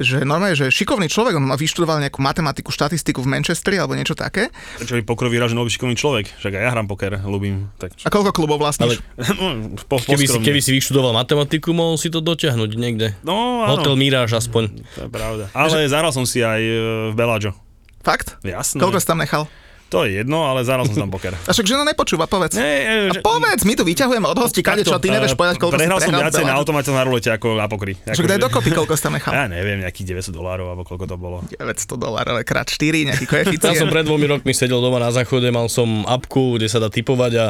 že normálne, že šikovný človek, on vyštudoval nejakú matematiku, štatistiku v Manchesteri alebo niečo také. Čo je pokrový hráč, no šikovný človek, však aj ja hrám poker, ľúbim. Tak... A koľko klubov vlastníš? Ale... Keby si vyštudoval matematiku, mohol si to dotiahnuť niekde. No, áno. Hotel Miráž aspoň. To je pravda. Ale zahral som si aj v Bellagio. Fakt? Jasné. Koľko si tam nechal? To je jedno, ale zároveň som tam poker. A však žena nepočúva, povedz. Nie, že... A povedz, my tu vyťahujeme od hostí kadečo, ty nevieš povedať, koľko prehral som viacej na automáte na rulete ako na pokry. Však daj dokopy, koľko si tam nechal. Ja neviem, nejakých $900 alebo koľko to bolo. $900, ale krát 4, nejaký koeficient. Ja som pred 2 rokmi sedel doma na záchode, mal som apku, kde sa dá tipovať a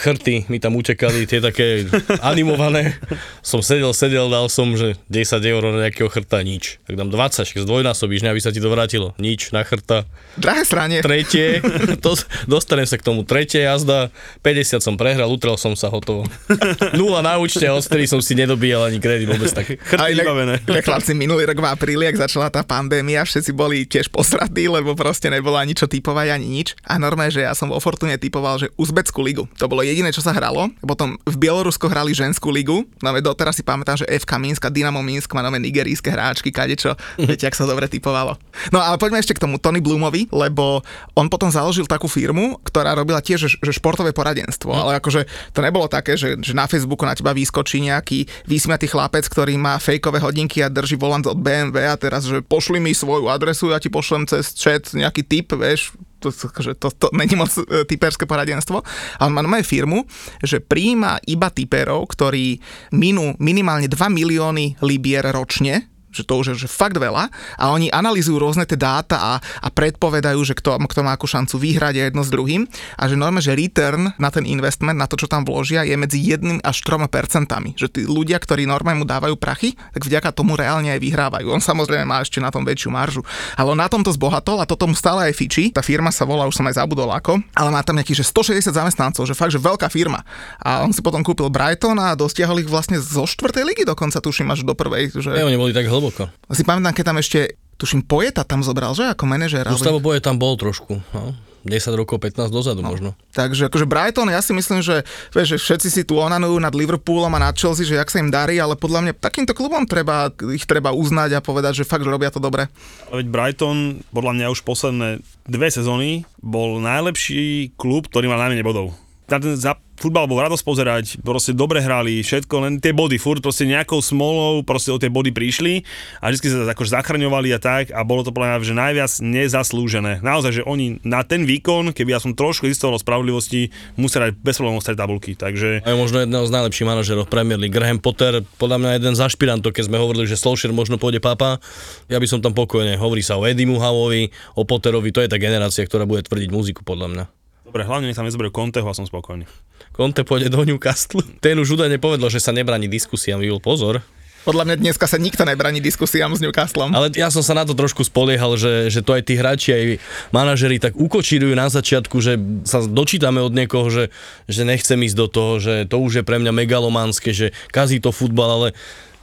chrty mi tam utekali, tie také animované. Som sedel, dal som, že 10 eur na nejakého chrta, nič. Tak dám 20, zdvojnásobíš, aby sa ti to vrátilo. Nič na chrta. Drahé strane. Tretie, dostanem sa k tomu, tretie jazda, 50 som prehral, utrel som sa, hotovo. 0 na účte a odtedy som si nedobíjal ani kredit vôbec tak. Chrty vybavené. Chlapci, minulý rok v apríli, ak začala tá pandémia, všetci boli tiež posratí, lebo proste nebolo ani čo tipovať, ani nič. A normálne, že ja som vo Fortune tipoval, že uzbeckú ligu. To bolo jediné, čo sa hralo. Potom v Bielorusku hrali ženskú ligu. No doteraz si pamätám, že FK Minsk a Dynamo Minsk má nové nigerijské hráčky, kadečo. Viete, ak sa dobre typovalo. No a poďme ešte k tomu Tony Bloomovi, lebo on potom založil takú firmu, ktorá robila tiež že športové poradenstvo, ale akože to nebolo také, že na Facebooku na teba vyskočí nejaký vysmiatý chlapec, ktorý má fejkové hodinky a drží volant od BMW a teraz, že pošli mi svoju adresu, ja ti pošlem cez chat nejaký tip, vieš, to není moc typerské poradenstvo, ale máme firmu, že prijíma iba typerov, ktorí minú minimálne 2 milióny libier ročne, že to už je že fakt veľa, a oni analyzujú rôzne tie dáta a predpovedajú, že kto má akú šancu vyhrať a jedno s druhým, a že normálne, že return na ten investment, na to, čo tam vložia, je medzi 1 až 3%, že tí ľudia, ktorí normálne mu dávajú prachy, tak vďaka tomu reálne aj vyhrávajú. On samozrejme má ešte na tom väčšiu maržu, ale on na tomto zbohatol a toto mu stále aj fičí. Tá firma sa volá, už som aj zabudol ako, ale má tam nejakých že 160 zamestnancov, že fakt, že veľká firma. A on si potom kúpil Brighton a dostiahol ich vlastne zo 4. ligy dokonca, tuším, až do 1. že... Oni boli tak hlboko. Si pamätám, keď tam ešte, tuším, Pojeta tam zobral, že? Ako manažéra. Gustavo Pojeta tam bol trošku, no. 10 rokov, 15 dozadu možno. Takže akože Brighton, ja si myslím, že, vieš, že všetci si tu onanujú nad Liverpoolom a nad Chelsea, že jak sa im darí, ale podľa mňa takýmto klubom ich treba uznať a povedať, že fakt, že robia to dobre. Veď Brighton, podľa mňa už posledné 2 sezóny bol najlepší klub, ktorý mal najmenej bodov. Za futbal bol radosť pozerať, proste dobre hrali, všetko, len tie body furt, proste nejakou smolou, proste o tie body prišli a vždy sa akože zachraňovali a tak, a bolo to podľa mňa, že najviac nezaslúžené. Naozaj, že oni na ten výkon, keby ja som trošku istoval o spravodlivosti, musia dať bez problémov z tej tabulky, takže... A je možno jedného z najlepších manažerov Premier League, Graham Potter, podľa mňa jeden z ašpirantov, keď sme hovorili, že Solskjaer možno pôjde papa, ja by som tam pokojne, hovorí sa o Eddie Muhavovi, o Potterovi, to je tá generácia, ktorá bude tvrdiť muziku, podľa mňa. Dobre, hlavne nech tam nezberú Conteho a som spokojný. Conte pôjde do Newcastle. Ten už údajne povedal, že sa nebráni diskusiám, vyvol pozor. Podľa mňa dneska sa nikto nebráni diskusiám s Newcastlom. Ale ja som sa na to trošku spoliehal, že to aj tí hráči, aj manažeri tak ukočírujú na začiatku, že sa dočítame od niekoho, že nechcem ísť do toho, že to už je pre mňa megalománske, že kazí to futbal, ale...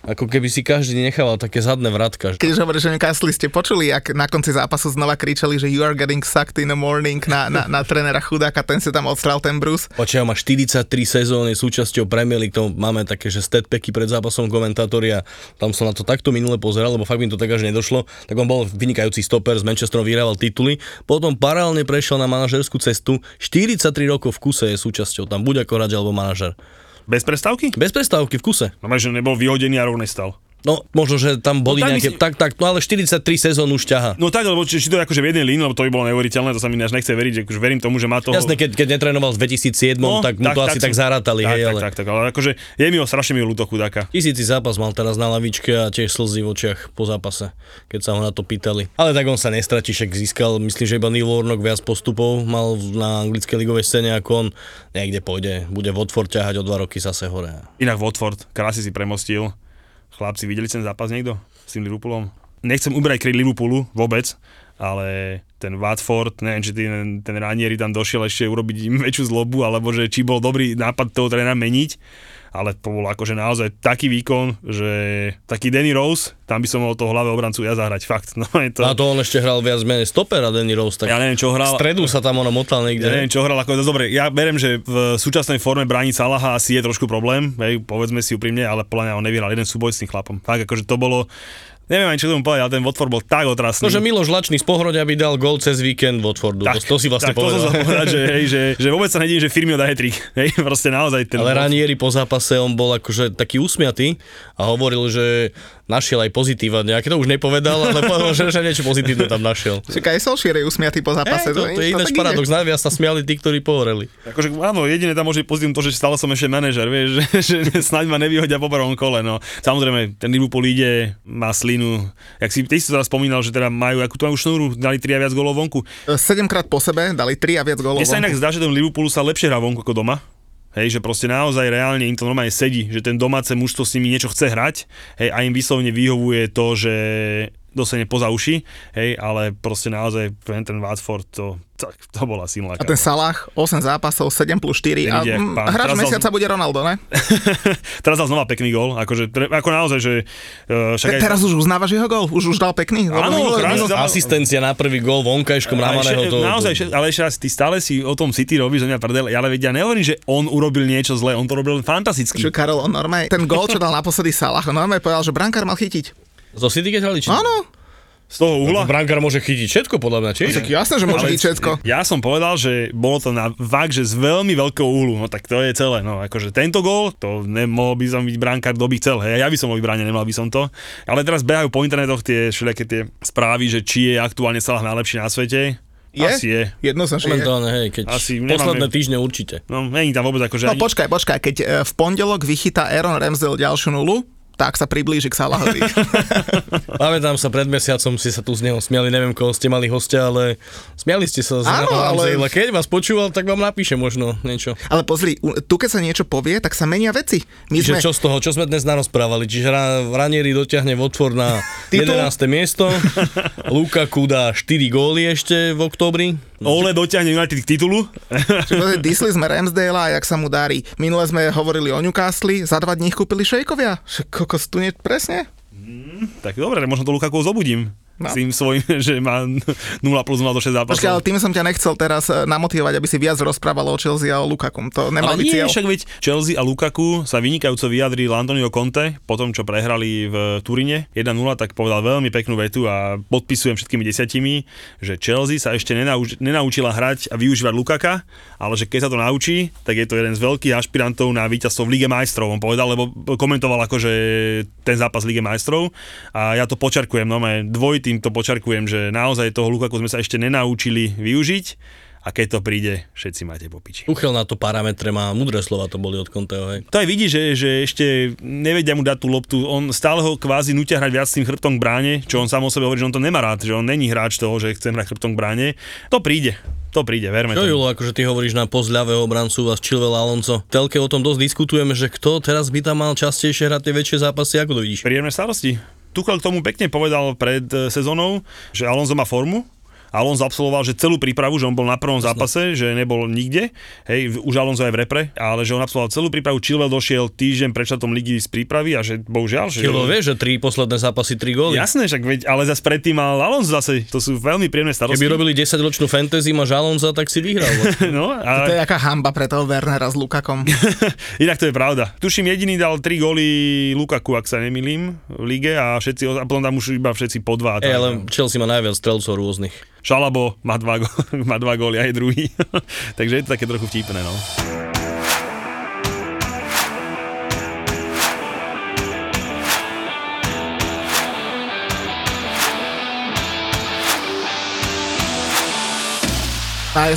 Ako keby si každý nechával také zadné vrátka. Keď hovoríš o Newcastle, ste počuli, ak na konci zápasu znova kričali, že you are getting sucked in the morning na trénera chudáka, ten sa tam odstral, ten Bruce. Počkaj, má 43 sezóny súčasťou Premier League, tomu máme také, že statpacky pred zápasom komentátori a tam som na to takto minule pozeral, lebo fakt mi to tak až nedošlo. Tak on bol vynikajúci stoper, s Manchesterom vyhrával tituly, potom paralelne prešiel na manažerskú cestu, 43 rokov v kuse je súčasťou, tam buď ako hráč alebo manažer. Bez prestávky? Bez prestávky, v kuse. No, že nebol vyhodený a rovnej stal. No, možno, že tam boli no, nejaké... Tak, no ale 43 sezón už ťaha. No tak, lebo či to je akože v jednej línii, lebo to by bolo neuveriteľné, to sa mi až nechce veriť, akože verím tomu, že má to... Jasné, keď netrénoval v 2007, no, tak mu to tak, asi tak zarátali, hej, ale... Tak, ale akože je mi ho strašne milú Lukaku Daka. 1000. zápas mal teraz na lavičke a tiež slzy v očiach po zápase, keď sa ho na to pýtali. Ale tak on sa nestratí, však získal, myslím, že iba Neil Warnock viac postupov mal na anglickej ligovej scéne, ako on niekde pôjde, bude Watford ťahať o 2 roky zase hore. Inak Watford krásne si premostil. Chlapci, videli ten zápas niekto s tým Liverpoolom? Nechcem uberať kredit Liverpoolu vôbec, ale ten Watford, neviem, či ten Ranieri tam došiel ešte urobiť im väčšiu zlobu, alebo že či bol dobrý nápad toho trénera meniť, ale to bol akože naozaj taký výkon, že taký Danny Rose, tam by som mohol toho hlave obrancu ja zahrať, fakt. No je to... A to on ešte hral viac menej stopera Danny Rose, tak ja neviem, čo hral. V stredu sa tam ono motal niekde. Ja neviem, čo hral, ako je to dobre. Ja beriem, že v súčasnej forme brániť Salaha asi je trošku problém, hej, povedzme si úprimne, ale podľa mňa on nevyhral jeden súboj s tým chlapom. Tak akože to bolo. Neviem ani, čo tomu povedať, ale ten Watford bol tak otrasný. No, že Miloš Lačný z Pohrodia by dal gól cez víkend Watfordu. Tak, to si vlastne tak, povedal. Tak, to som povedať, že vôbec sa nedím, že Firmino dá hat-trick. Hej, proste naozaj ten... Ale Ranieri po zápase, on bol akože taký usmiatý a hovoril, že našiel aj pozitíva nejaké, to už nepovedal, ale povedal, že niečo pozitívne tam našiel. Čakaj, Solskjaer je usmiatý po zápase. To je ináč paradox, najviac sa smiali tí, ktorí pohoreli. Akože áno, jediné tam môže pozitívne to, že stále som ešte manažer, vieš, že snáď ma nevyhodia po prvom kole, no. Samozrejme, ten Liverpool ide, má slinu. Jak si ty si to teraz spomínal, že teda majú akú tú šnúru, dali 3 a viac gólov vonku. 7-krát po sebe dali 3 a viac gólov. Mne sa inak zdá, že tomu Liverpoolu sa lepšie hrá vonku ako doma. Hej, že proste naozaj reálne im to normálne sedí, že ten domáce mužstvo s nimi niečo chce hrať, hej, a im vyslovne vyhovuje to, že dosene poza uši, hej, ale proste naozaj ten Watford, to bola simláka. A ten Salah, 8 zápasov, 7+4 a hráč mesiaca bude Ronaldo, ne? Teraz dal znova pekný gól, akože, ako naozaj, že... teraz už uznávaš jeho gól? Už dal pekný? Áno, asistencia na prvý gól vonkajškom Ramaného. Naozaj, ale ešte raz, ty stále si o tom City robíš, zoňa prdel, ale veď ja nehovorím, že on urobil niečo zlé, on to robil fantasticky. Čo Karol, on normálne, ten gól, čo dal naposledy Salah, on normálne povedal, že brankár mal chytiť. Zo City hrali? Áno. Z toho uhla? Brankár môže chytiť všetko, podľa mňa, či? Jasné, že môže chytiť všetko. Ja som povedal, že bolo to na fakt, že z veľmi veľkého úhlu, no tak to je celé. No akože tento gól, to nemohol by som byť brankár, kto by chcel, hej, ja by som ho vybráne, nemal by som to. Ale teraz behajú po internetoch tie všelijaké tie správy, že či je aktuálne Salah najlepší na svete. Asi je. Jednoznačne je. Hej, keď asi posledné týždne určite. No není tam vôbec akože... No ani... počkaj, keď v pondelok vychytá Aaron Ramsdale ďalšiu nulu, tak sa priblíži k Salahovi. Pamätám sa, pred mesiacom si sa tu z neho smiali, neviem, koho ste mali hostia, ale smiali ste sa z neho, ale keď vás počúval, tak vám napíše možno niečo. Ale pozri, tu keď sa niečo povie, tak sa menia veci. Čiže čo z toho, čo sme dnes narozprávali? Čiže Ranieri dotiahne Watford na 11. miesto, Lukaku dá 4 góly ešte v októbri. Ole dotiahne United k titulu. Čiže disli sme Ramsdale a jak sa mu darí. Minule sme hovorili o Newcastle, za 2 dní kúpili šejkovia. Kokos, tu nie presne? Tak dobre, možno to Lukaku zobudím. No. S tým svojím, že má 0+0 do 6 zápasov. Počkaj, ale tým som ťa nechcel teraz namotivovať, aby si viac rozprával o Chelsea a o Lukaku. To nemá byť cieľ. Ale nie, však veď Chelsea a Lukaku sa vynikajúco vyjadril Antonio Conte po tom, čo prehrali v Turíne 1-0, tak povedal veľmi peknú vetu a podpisujem všetkými 10, že Chelsea sa ešte nenaučila hrať a využívať Lukaka, ale že keď sa to naučí, tak je to jeden z veľkých ašpirantov na víťazstvo v Lige majstrov. On povedal, lebo komentoval akože ten zápas Lige majstrov a ja to počiarkujem, no týmto počiarkujem, že naozaj toho Lukaku sme sa ešte nenaučili využiť a keď to príde, všetci máte po piči. Uchyl na to parametre má, mudré slova to boli od Conteho, hej. To aj vidí, že ešte nevedia mu dať tú loptu, on stále ho kvázi nutia hrať viac s tým chrbtom k bráne, čo on sám o sebe hovorí, že on to nemá rád, že on není hráč toho, že chce hrať chrbtom k bráne. To príde, verme to. Čo, Julo, akože ty hovoríš na post ľavého obrancu a Chilwell Alonso. Telke o tom dosť diskutujeme, že kto teraz by tam mal častejšie hrať tie väčšie zápasy, ako to vidíš? Príjemné starosti. Tuchel k tomu pekne povedal pred sezónou, že Alonso má formu. Alonso absolvoval, že celú prípravu, že on bol na prvom zápase, že nebol nikde. Hej, už Alonso aj v repre, ale že on absolvoval celú prípravu. Chilwell došiel týždeň pred štátom ligy z prípravy a že bohužiaľ... Chilwell vie, že 3 posledné zápasy, 3 góly. Jasné, však veď, ale zase predtým mal Alonso zase. To sú veľmi príjemné starosti. Keby robili 10-ročnú fantasy, máš Alonso, tak si vyhral. No, a... To je aká hanba pre toho Wernera s Lukakom. Inak to je pravda. Tuším, jediný dal 3 góly Lukaku, ak sa nemýlim, v lige a všetci a potom tam už iba všetci po 2. Ale Chelsea má najviac strelcov rôznych. Šalabo má 2 góly a je druhý. Takže je to také trochu vtipné, no. A ja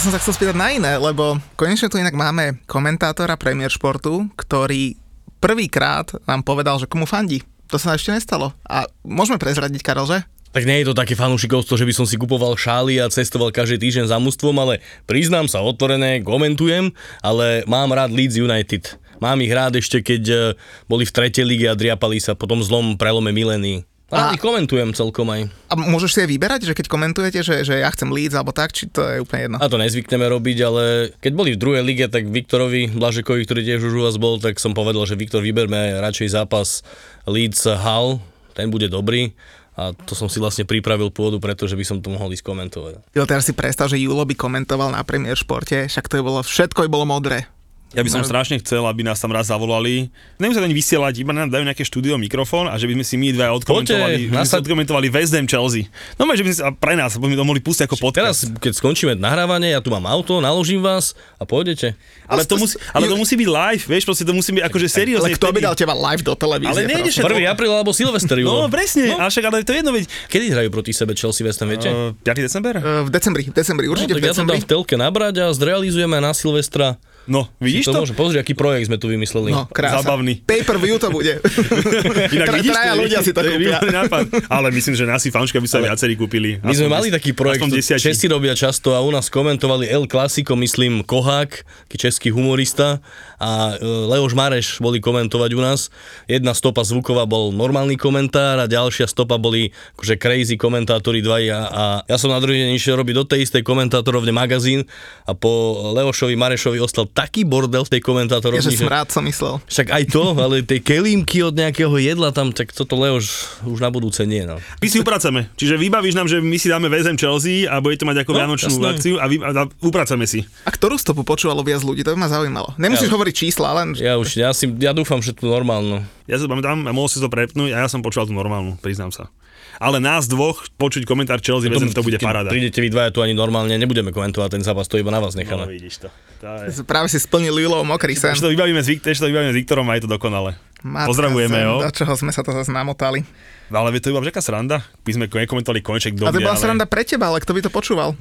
som sa chcel spýtať na iné, lebo konečne tu inak máme komentátora Premier Športu, ktorý prvýkrát nám povedal, že komu fandí. To sa ešte nestalo. A môžeme prezradiť, Karol, že? Tak nie je to také fanúšikovstvo, že by som si kupoval šály a cestoval každý týždeň za mužstvom, ale priznám sa otvorene, komentujem, ale mám rád Leeds United. Mám ich rád ešte, keď boli v 3. lige a driapali sa po tom zlom prelome milénií. A komentujem celkom aj. A môžeš si aj vyberať, že keď komentujete, že ja chcem Leeds alebo tak, či to je úplne jedno? A to nezvykneme robiť, ale keď boli v 2. lige, tak Viktorovi Blažekovi, ktorý tiež už u vás bol, tak som povedal, že Viktor, vyberme radšej zápas Leeds Hull, ten bude dobrý. A to som si vlastne pripravil pôdu, pretože by som to mohol ísť komentovať. Jo, teraz si predstav, že Julo by komentoval na Premier Športe, však to je bolo, všetko bolo modré. Ja by som strašne chcel, aby nás tam raz zavolali. Nemusia ani vysielať, iba nám dajú nejaké štúdio mikrofón a že by sme si my dva odkomentovali, odkomentovali West Ham Chelsea. No že by sme si, a pre nás, aby sme to mohli pustiť ako podcast. Teraz, keď skončíme nahrávanie, ja tu mám auto, naložím vás a pôjdete. Ale to musí byť live, vieš, proste to musí byť akože seriózne. Ale kto by dal teba live do televízie? Ale nejdeš 1. apríl alebo Silvester, Julo. No presne, no. A však ale to jedno, veď. Kedy hrajú proti sebe Chelsea West Ham, viete? 5. december? V decembri, určite v decembri. Ja to dám v telke nabrať a zrealizujeme na Silvestra. No, vidíš to? Pozri, aký projekt sme tu vymysleli. No, krása. Zabavný. Pay-per-view to bude. Inak vidíš, traja ľudia si to kúpia. Ale myslím, že nasi fanúškovia by sa viacerí kúpili. My sme mali taký projekt, Česi robia často a u nás komentovali El Clasico, myslím, Kohák, český humorista a Leoš Mareš boli komentovať u nás. Jedna stopa zvuková bol normálny komentár a ďalšia stopa boli akože crazy komentátori dvaja a ja som na druhý deň išiel robiť do tej istej komentátorovne magazín a po Leošovi Marešovi ostal taký bordel v tej komentátorovni. Ježe smrát som myslel. Však aj to, ale tie kelímky od nejakého jedla tam, tak toto Leoš už na budúce nie. No. My si upracame, čiže vybavíš nám, že my si dáme VSM Chelsea a bude to mať ako vianočnú akciu a upracame si. A ktorú stopu počúvalo viac ľudí, to by ma zaujímalo. Nemusíš hovoriť čísla, len... Ja dúfam, že tú normálnu. Ja sa pamätám, a mohol si to prepnúť a ja som počúval tú normálnu, priznám sa. Ale nás dvoch počuť komentár Chelsea, no to bude paráda. Prídete vy dvaja tu ani normálne, nebudeme komentovať ten zápas, to iba na vás necháme. No, vidíš to. Práve si splnil Lilo mokrý sen. To vybavíme s Viktorom a je to dokonale. Pozdravujeme ho. Do čoho sme sa to zase namotali. No, ale to iba vžaká sranda, by sme nekomentovali konček do. A to bola sranda pre teba, ale kto by to počúval?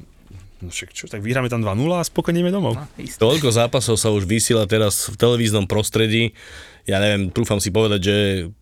No však čo, tak vyhráme tam 2-0 a spokojneme domov. No, toľko zápasov sa už vysiela teraz v televíznom prostredí. Ja neviem, trúfam si povedať, že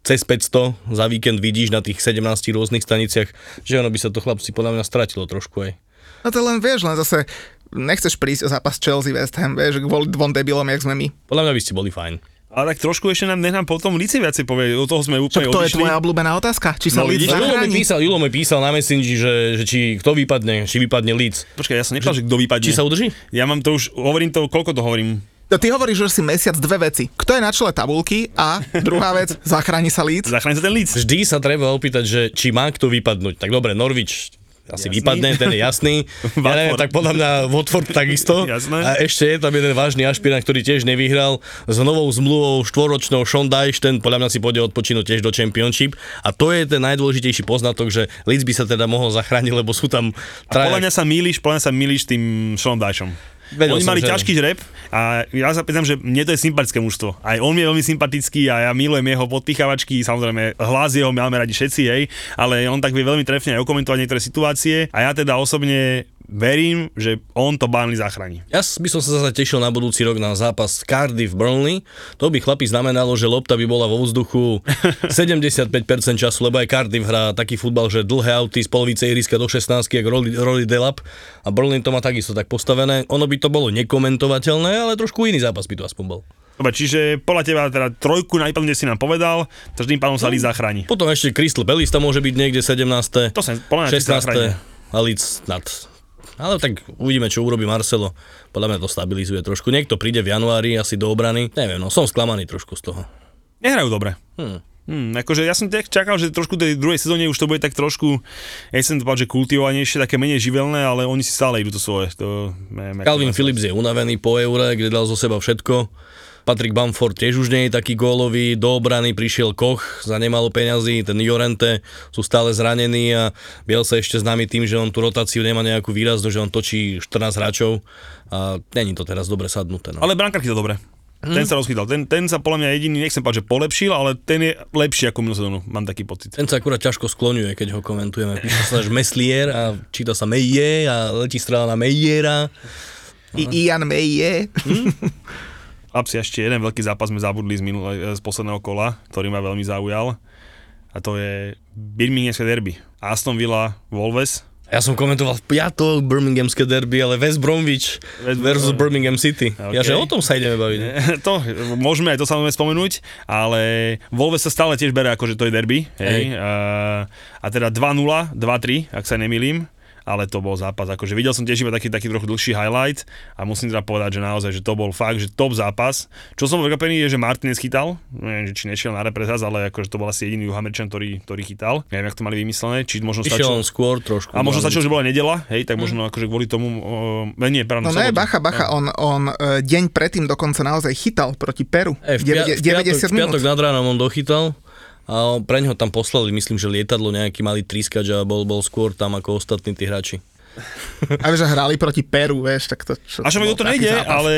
cez 500 za víkend vidíš na tých 17 rôznych staniciach, že ono by sa to chlapci podľa mňa stratilo trošku aj. No to len vieš, len zase nechceš prísť o zápas Chelsea West Ham, vieš, kvôli dvom debilom, jak sme my. Podľa mňa by ste boli fajn. Ale tak trošku ešte nám potom Líci viacej povie, o toho sme úplne odišli. To je tvoja obľúbená otázka, či sa Líci zahráni? Julo mi písal na Messengeri, že či kto vypadne, či vypadne Líci. Počkaj, ja som nepýtal, že kto vypadne. Či sa udrží? Ja mám to už, hovorím to, koľko to hovorím? No, ty hovoríš, že si mesiac dve veci. Kto je na čele tabulky a druhá vec, zachráni sa Líci? Zachráni sa ten Líci. Vždy sa treba opýtať, že či má kto vypadnúť. Tak dobre, Norwich asi jasný. Vypadne, ten je jasný. Ja neviem, tak podľa mňa Watford takisto. Jasné. A ešte je tam jeden vážny ašpirant, ktorý tiež nevyhral. S novou zmluvou štvoročnou Sean Dyche, ten podľa mňa si pôjde odpočinúť tiež do Championship. A to je ten najdôležitejší poznatok, že Leeds by sa teda mohol zachrániť, lebo sú tam... A podľa mňa sa mýliš tým Sean Dychom. Vedel Oni mali ťažký žreb a ja sa pýtam, že mne to je sympatické mužstvo. Aj on je veľmi sympatický a ja milujem jeho podpichávačky, samozrejme hlas jeho máme radi všetci, hej, ale on tak vie veľmi trefne aj okomentovať niektoré situácie a ja teda osobne verím, že on to Burnley zachráni. Ja by som sa zase tešil na budúci rok na zápas Cardiff-Burnley. To by chlapi znamenalo, že lopta by bola vo vzduchu 75% času, lebo aj Cardiff hrá taký futbal, že dlhé auty z polovice ihriska do 16, jak Rolly Delap a Burnley to má takisto tak postavené. Ono by to bolo nekomentovateľné, ale trošku iný zápas by to aspoň bol. Dobre, čiže podľa teba teda trojku najplne si nám povedal, takže tým pádom sa Leeds zachráni. Potom ešte Crystal Palace tam môže byť niekde 17. To sem, 16. a Leeds nad. Ale tak uvidíme, čo urobí Marcelo. Podľa mňa to stabilizuje trošku. Niekto príde v januári asi do obrany. Neviem, no som sklamaný trošku z toho. Nehrajú dobre. Akože ja som tak čakal, že trošku tej druhej sezóne už to bude tak trošku, ja som to povedal, že kultivovanejšie, také menej živelné, ale oni si stále idú to svoje. Calvin Phillips je unavený po Eure, kde dal zo seba všetko. Patrick Bamford tiež už nie je taký gólový, do obrany prišiel Koch za nemalo peňazí, ten Llorente sú stále zranení a Bielsa ešte známy tým, že on tú rotáciu nemá nejakú výraznú, že on točí 14 hráčov a není to teraz dobre sadnuté. No. Ale brankárky to dobre. Ten sa rozchytal. Ten sa podľa mňa jediný, nechcem povedať, že polepšil, ale ten je lepší ako minulú sezónu, mám taký pocit. Ten sa akurát ťažko skloňuje, keď ho komentujeme. Píše sa Meslier a číta sa Meyer a letí strela na Meyera. Ian Meyer. Lapsi, ešte jeden veľký zápas sme zabudli z posledného kola, ktorý ma veľmi zaujal. A to je birminghamské derby. Aston Villa, Wolves. Ja som komentoval v piatok birminghamské derby, ale West Bromwich versus Birmingham City. Okay. Ja že o tom sa ideme baviť. To môžeme aj to samozrejme spomenúť, ale Wolves sa stále tiež bere ako, že to je derby. Hej. A teda 2-0, 2-3, ak sa nemýlim. Ale to bol zápas, akože videl som tiež iba taký trochu dlhší highlight a musím teda povedať, že naozaj, že to bol fakt, že top zápas. Čo som prekvapený je, že Martinez chytal, neviem, či nešiel na reprezaz, ale akože to bol asi jediný Juhamečan, ktorý chytal. Neviem, jak to mali vymyslené, či možno stačilo. Išiel skôr trošku. A možno stačilo, že bola nedeľa, hej, tak možno akože kvôli tomu, on deň predtým dokonca naozaj chytal proti Peru. 90 minút. V piatok nad ránom on dochytal. A preň ho tam poslali, myslím, že lietadlo nejaký malý trískač a bol skôr tam ako ostatní tí hráči. A vieš, že hrali proti Peru, vieš, tak to... Čo, a čo mi to nejde, ale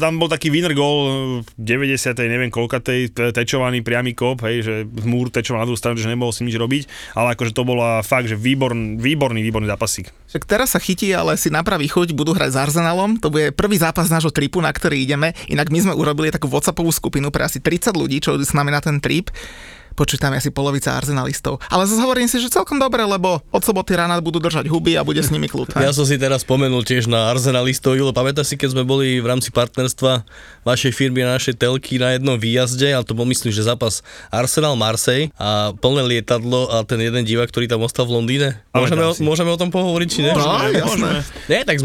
tam bol taký winner goal v 90. neviem koľkatej, tečovaný priamy kop, hej, že múr tečoval na druhú stranu, že nebolo si nič robiť, ale akože to bola fakt, že výborný zápasík. Však teraz sa chytí, ale si napraví chuť, budú hrať s Arsenalom, to bude prvý zápas nášho tripu, na ktorý ideme, inak my sme urobili takú WhatsAppovú skupinu pre asi 30 ľudí, čo s nami na ten trip. Počítam asi polovica arsenalistov. Ale zase hovorím si, že celkom dobre, lebo od soboty rána budú držať huby a bude s nimi kľud. Ja som si teraz spomenul tiež na arsenalistov. Julo, pamätáš si, keď sme boli v rámci partnerstva vašej firmy a našej telky na jednom výjazde, ale to bol myslím, že zápas Arsenal-Marseille a plné lietadlo a ten jeden divák, ktorý tam ostal v Londýne. Môžeme o tom pohovoriť, či ne? Môžeme. Nie, tak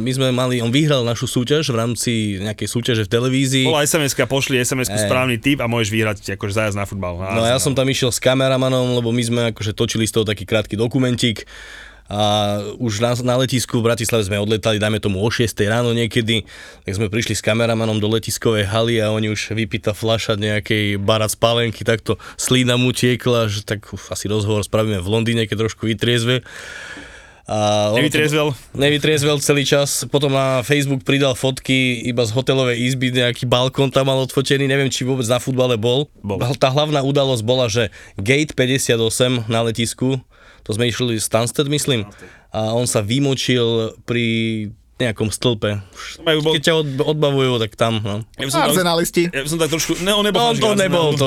my sme mali, on vyhral našu súťaž v rámci nejakej súťaže v televízii. Bola SMS-ka, pošli SMS-ku správny tip a môžeš vyhrať akože zájazd na futbal. No ja som tam išiel s kameramanom, lebo my sme akože točili z toho taký krátky dokumentík a už na letisku v Bratislave sme odletali, dajme tomu o 6 ráno niekedy, tak sme prišli s kameramanom do letiskovej haly a oni už vypíta fľaša nejakej barát z pálenky, takto slína mu tiekla, že tak asi rozhovor spravíme v Londýne, keď trošku vytriezve. Nevytriezvel celý čas, potom na Facebook pridal fotky iba z hotelovej izby, nejaký balkón tam mal odfotený, neviem či vôbec na futbale bol. Tá hlavná udalosť bola, že Gate 58 na letisku, to sme išli Stansted myslím, a on sa vymočil pri nejakom stĺpe. Keď ťa odbavujú, tak tam, no. Arsenalisti. Ja by som tak trošku... Ne, on nebol.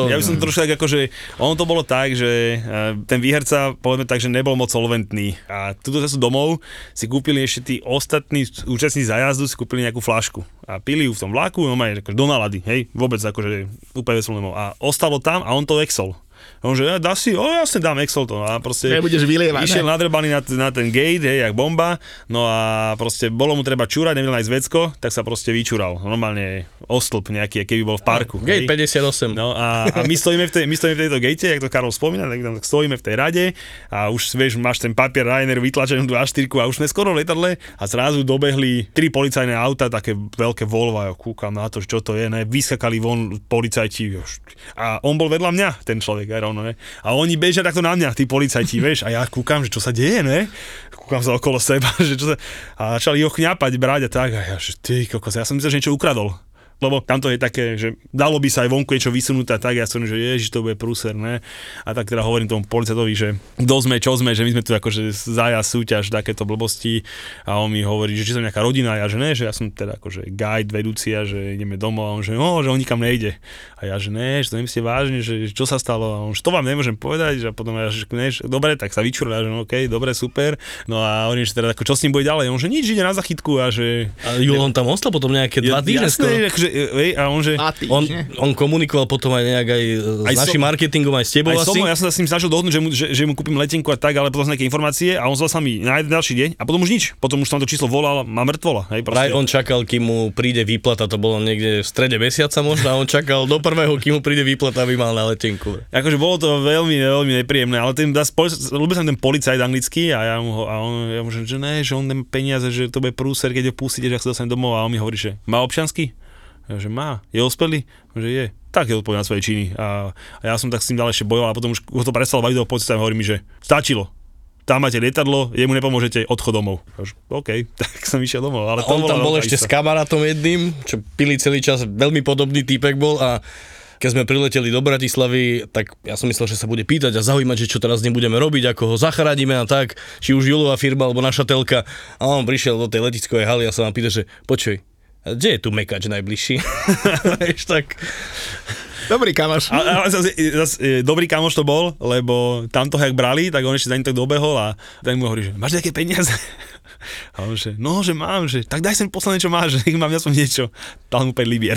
Ja by som trošku tak akože... Ono to bolo tak, že ten výherca, povedzme tak, že nebol moc solventný. A túto cestu domov si kúpili ešte tí ostatní účastní zájazdu, si kúpili nejakú fľašku. A pili ju v tom vláku, no majú akože do nálady, hej. Vôbec akože úplne veselom. A ostalo tam a on to exol. On že, dá si, jasne dám Exelton a proste išiel nadrbaný na ten gate, hej, jak bomba, no a proste bolo mu treba čúrať, nevedel nájsť vecko, tak sa proste vyčúral, normálne ostlp nejaký, keby bol v parku. Gate 58. No a my stojíme v tejto gate, jak to Karol spomínal, tak stojíme v tej rade a už vieš, máš ten papier Ryanair vytlačenú tú A4-ku a už sme skoro v letadle a zrazu dobehli 3 policajné auta, také veľké Volvo, ja kúkam na to, čo to je, ne, vyskakali von policajti a on bol vedľa mňa, ten človek, aj rovno, ne? A oni bežia takto na mňa, tí policajti, vieš, a ja kúkam, že čo sa deje, ne? Kúkam sa okolo seba, že čo sa... A začali ho chňapať, brať a tak, a ja, že ty kokos, ja som myslel, že niečo ukradol. Lebo tamto je také, že dalo by sa aj vonku niečo vysunúť a tak, ja som, že ježiš, to bude prúser, ne? A tak teda hovorím tomu policajtovi, že kto sme, čo sme, že my sme tu akože zájazd, súťaž, takéto blbosti a on mi hovorí, že či som nejaká rodina, ja že ne, že ja som teda akože guide, vedúcia, že ideme domov a on že on nikam nejde. A ja že ne, že to nemyslíte vážne, že čo sa stalo a on že to vám nemôžem povedať, že potom ja že ne, že dobre, tak sa vyčúril a že no, okej, dobre, super. No a on že teda ako, čo s ním bude ďalej, on že nič, ide na zachytku a že a on tam ostal potom nejaké 2 dní. A on, že on komunikoval potom aj nejak aj s našim marketingom, aj s tebou aj asi. Ja som sa s ním snažil dohodnúť, že mu kúpim letenku a tak, ale potom nejaké informácie a on zval sa mi na ďalší deň a potom už nič. Potom už tam to číslo volal, má mŕtvola. Aj on čakal, kým mu príde výplata, to bolo niekde v strede mesiaca možno a on čakal do prvého, kým mu príde výplata, aby mal na letenku. Akože bolo to veľmi nepríjemné, ale ľúbil sa mi ten policajt anglický a ja mu že ne, že on nemá peniaze, že to bude prúser, keď ho pustíte, že sa dostane domov a on mi hovorí, že má občiansky. Ja, že má. Je ospelý? Že je. Tak je odpovedal na svoje činy. A ja som tak s tým ďalej ešte bojoval a potom už ho to prestalo baviť do pocita a hovorí mi, že stačilo. Tam máte lietadlo, jemu nepomôžete, odchod domov. Až, OK, tak som išiel domov. Ale on tam bol ešte s kamarátom jedným, čo pili celý čas, veľmi podobný týpek bol a keď sme prileteli do Bratislavy, tak ja som myslel, že sa bude pýtať a zaujímať, že čo teraz nebudeme robiť, ako ho zachránime a tak, či už Julova firma alebo naša telka. A on prišiel do tej letiskovej haly a sa nám pýta, že počuj, kde je tu mekač najbližší? Vieš, tak... Dobrý kamoš. Ale zase, dobrý kamoš to bol, lebo tamto, jak brali, tak on ešte za ním tak dobehol a tak mu hovorí, že máš nejaké peniaze? A on že, no, že mám, že tak daj sem posledné, čo máš, že mám som niečo. Dal mu 5 libier.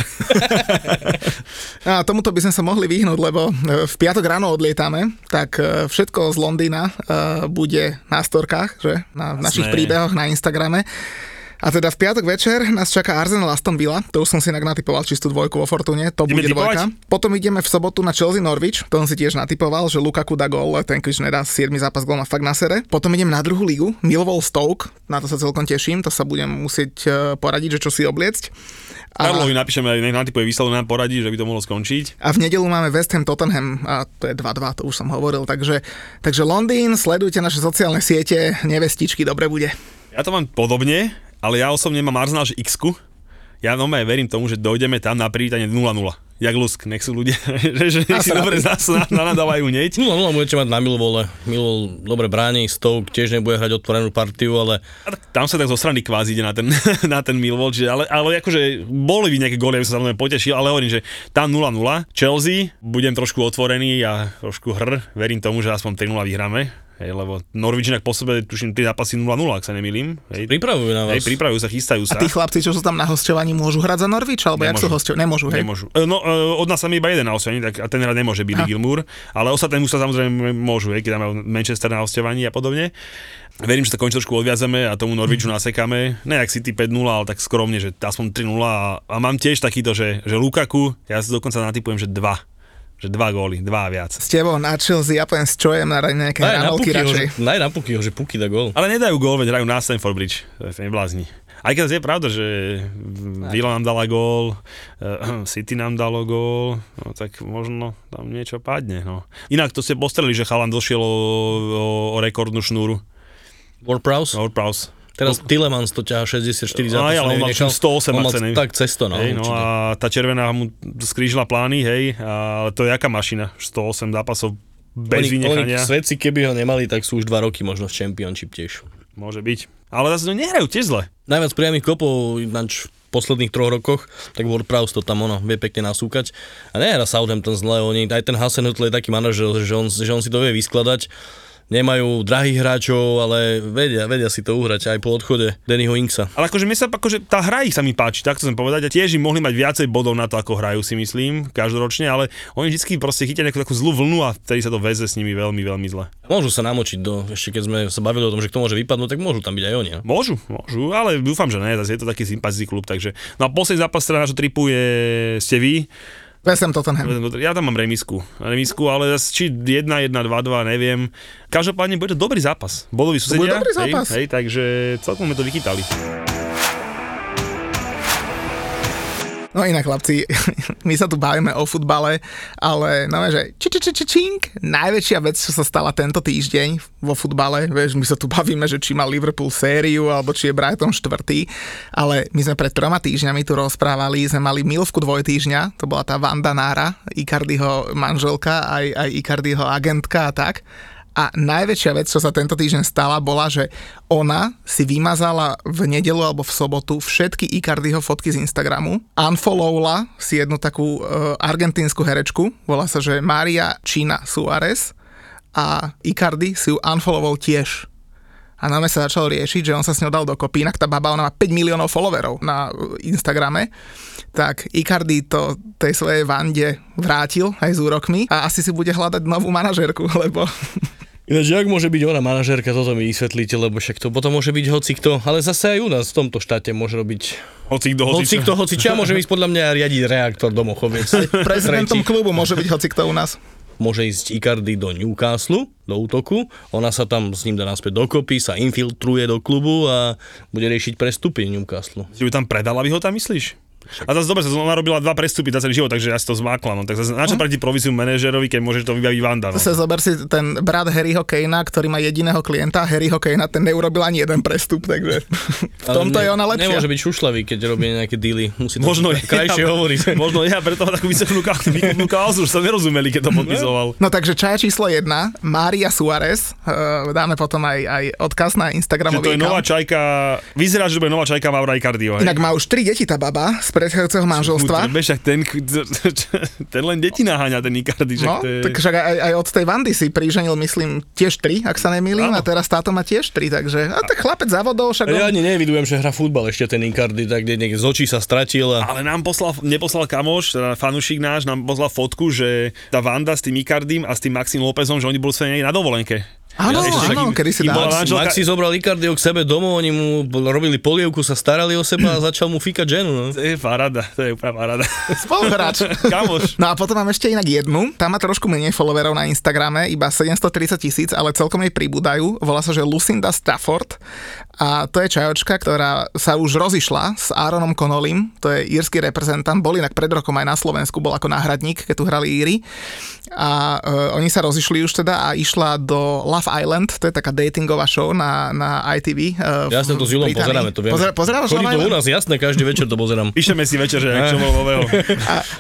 A tomuto by sme sa mohli vyhnúť, lebo v piatok ráno odlietame, tak všetko z Londýna bude na storkách, že? Na našich príbehoch na Instagrame. A teda v piatok večer nás čaká Arsenal Aston Villa, to už som si inak natipoval čistú dvojku vo Fortune, to bude dvojka. Potom ideme v sobotu na Chelsea Norwich, to som si tiež natipoval, že Lukaku dá gól, ten Klič nedá 7. zápas gól na fakt na sere. Potom idem na druhú ligu, Millwall Stoke, na to sa celkom teším, to sa budem musieť poradiť, že čo si obliecť. Karlovi napíšeme, nech natipuje výsledok, nám poradí, že by to mohlo skončiť. A v nedeľu máme West Ham Tottenham a to je 2-2, to už som hovoril, takže Londýn, sledujte naše sociálne siete, nevestičky, dobre bude. Ja to mám podobne, ale ja osobne mám Arsenal, že X-ku. Ja normálne verím tomu, že dojdeme tam na privítanie 0-0. Jak Lusk, nech sú ľudia, že nech si dobre nadávajú hneď. 0-0 budete mať na Millwall. Millwall dobre bráni, Stoke tiež nebude hrať otvorenú partiu, ale... Tam sa tak zo strany kvázi ide na ten Millwall, čiže, ale akože boli by nejaké góly, aby sa mnou potešil, ale hovorím, že tam 0-0. Chelsea, budem trošku otvorený a trošku verím tomu, že aspoň 3-0 vyhráme. Hej, lebo Norwich inak po sebe, tuším, 3 zápasy 0-0, ak sa nemýlim. Pripravujú na vás. Hej, pripravujú sa, chystajú sa. A tí chlapci, čo sú tam na hosťovaní, môžu hrať za Norwich? Alebo nemôžu. Jak sú hosťovaní? Nemôžu, hej? Nemôžu. No, od nás sa mi iba jeden na hosťovaní, tak ten hrať nemôže Billy Gilmour, ale ostatné už sa samozrejme môžu, hej, keď tam majú Manchester na hosťovaní a podobne. Verím, že sa konečne trošku odviazeme a tomu Norwichu nasekáme. Ne jak City 5-0, ale tak skromne, že aspoň 3-0 a mám tiež takýto, že Lukaku, ja sa dokonca natipujem, že 2. Že 2 góly, 2 a viac. S tebou na Chelsea, ja poviem s Čojem na nejaké hranolky radšej. Daj na Pukyho, že Puky dá gól. Ale nedajú gól, veď hrajú na Stamford Bridge, to je neblázni. Aj keď je pravda, že Villa nám dala gól, City nám dalo gól, no tak možno tam niečo padne. No. Inak to ste postreli, že Haaland došiel o rekordnú šnúru. Ward-Prowse. Teraz Tielemans to ťahá 64 zápasov. Ale on mal 108 nacenej. Tak cesto, no. Hej, no a tá červená mu skrížila plány, hej, ale to je jaká mašina, 108 zápasov bez vynechania. Oni svedci, keby ho nemali, tak sú už 2 roky možno v Championship tiež. Môže byť. Ale zase to nehrajú tiež zle. Najviac priamých kopov ináč v posledných 3 rokoch, tak Ward-Prowse to tam vie pekne nasúkať. A nehra Southampton zle, oni, aj ten Hasenhüttl je taký manažer, že on si to vie vyskladať. Nemajú drahých hráčov, ale vedia si to uhrať aj po odchode Dannyho Inksa. Ale akože tá hra ich sa mi páči, tak to som povedať. A tiež im mohli mať viacej bodov na to, ako hrajú, si myslím, každoročne, ale oni vždycky proste chytia nejakú takú zlú vlnu a vtedy sa to väze s nimi veľmi, veľmi zle. Môžu sa namočiť ešte keď sme sa bavili o tom, že kto môže vypadnúť, tak môžu tam byť aj oni. No? Môžu, ale dúfam, že nie, zase je to taký sympatický klub, takže na posledný zápas teda nášho tripu ste vy. Ja tam mám remisku, ale či 1-1, 2-2, neviem. Každopádne bude to dobrý zápas. Bodoví susedia, hej, takže celkom sme to vychytali. No inak, chlapci, my sa tu bavíme o futbale, ale no že čičink, najväčšia vec, čo sa stala tento týždeň vo futbale, vieš, my sa tu bavíme, že či má Liverpool sériu, alebo či je Brighton štvrtý, ale my sme pred 3 týždňami tu rozprávali, sme mali milovku dvojtýždňa, to bola tá Wanda Nara, Icardiho manželka, aj Icardiho agentka a tak. A najväčšia vec, čo sa tento týždeň stala, bola, že ona si vymazala v nedeľu alebo v sobotu všetky Icardiho fotky z Instagramu. Unfollowla si jednu takú argentínsku herečku, volá sa, že María Eugenia Suárez a Icardi si ju unfollowoval tiež. A náme sa začal riešiť, že on sa s ňou dal dokopy, inak tá baba, ona má 5 miliónov followerov na Instagrame, tak Icardi to tej svojej Vande vrátil aj s úrokmi a asi si bude hľadať novú manažérku, lebo... Ináč, jak môže byť ona manažérka, toto mi vysvetlíte, lebo však to potom môže byť hocikto, ale zase aj u nás v tomto štáte môže robiť hocikto, môže ísť podľa mňa riadiť reaktor domochoviec. Prezidentom klubu môže byť hocikto u nás. Môže ísť Icardi do Newcastle, do útoku, ona sa tam s ním dá naspäť dokopy, sa infiltruje do klubu a bude riešiť prestupy Newcastle. Či by tam predala, by ho tam myslíš? A zase dobre, ona robila 2 prestupy za celý život, takže ja si to zmákla, no. Tak zase načo platí províziu manažerovi, keď môže to vybaviť Vanda, no. Zase zober si ten brat Harryho Kanea, ktorý má jediného klienta, Harryho Kanea, ten neurobil ani jeden prestup, takže v tomto je ona lepšia. Nemôže byť šušľavý, keď robí nejaké díly, musí to možno krajšie hovoriť. Možno ja, preto má takú vysokú kauzu, už sa nerozumeli, keď to podpisoval. No takže čaj číslo 1, María Suárez, dáme potom aj odkaz na Instagramový. To je nová čajka, vyzerá, že bude nová čajka Maura Icardiho. Inak má už 3 deti tá baba. Predchádzajúceho manželstva. Ten len deti naháňa, ten Icardi. No, tak však aj od tej Vandy si priženil, myslím, tiež 3, ak sa nemýlim, a teraz táto má tiež 3, takže a tak chlapec závodol. Ja ani nevidujem, že hra futbal ešte ten Icardi, tak niekde z očí sa stratil. Ale nám neposlal kamoš, teda fanúšik náš, nám poslal fotku, že tá Vanda s tým Icardim a s tým Maxim Lópezom, že oni boli sa niekde na dovolenke. Áno, áno, kedy si dal. Max si zobral Icardiho k sebe domov, oni mu robili polievku, sa starali o seba a začal mu fíkať ženu. No. To je paráda, to je úplne paráda. Spoluhráč. Kamoš. No a potom mám ešte inak jednu, tam má trošku menej followerov na Instagrame, iba 730 000, ale celkom jej pribúdajú, volá sa, že Lucinda Strafford a to je čajočka, ktorá sa už rozišla s Aaronom Connollym, to je írsky reprezentant, bol inak pred rokom aj na Slovensku, bol ako náhradník, keď tu hrali Íri a oni sa rozišli už teda a išla do Love Island, to je taká datingová show na ITV. Ja som to s Julom pozeráme, to vieme. Pozeráš Love Island? Chodí to u nás, jasné, každý večer to pozerám. Píšeme si večer, že čo bolo nového.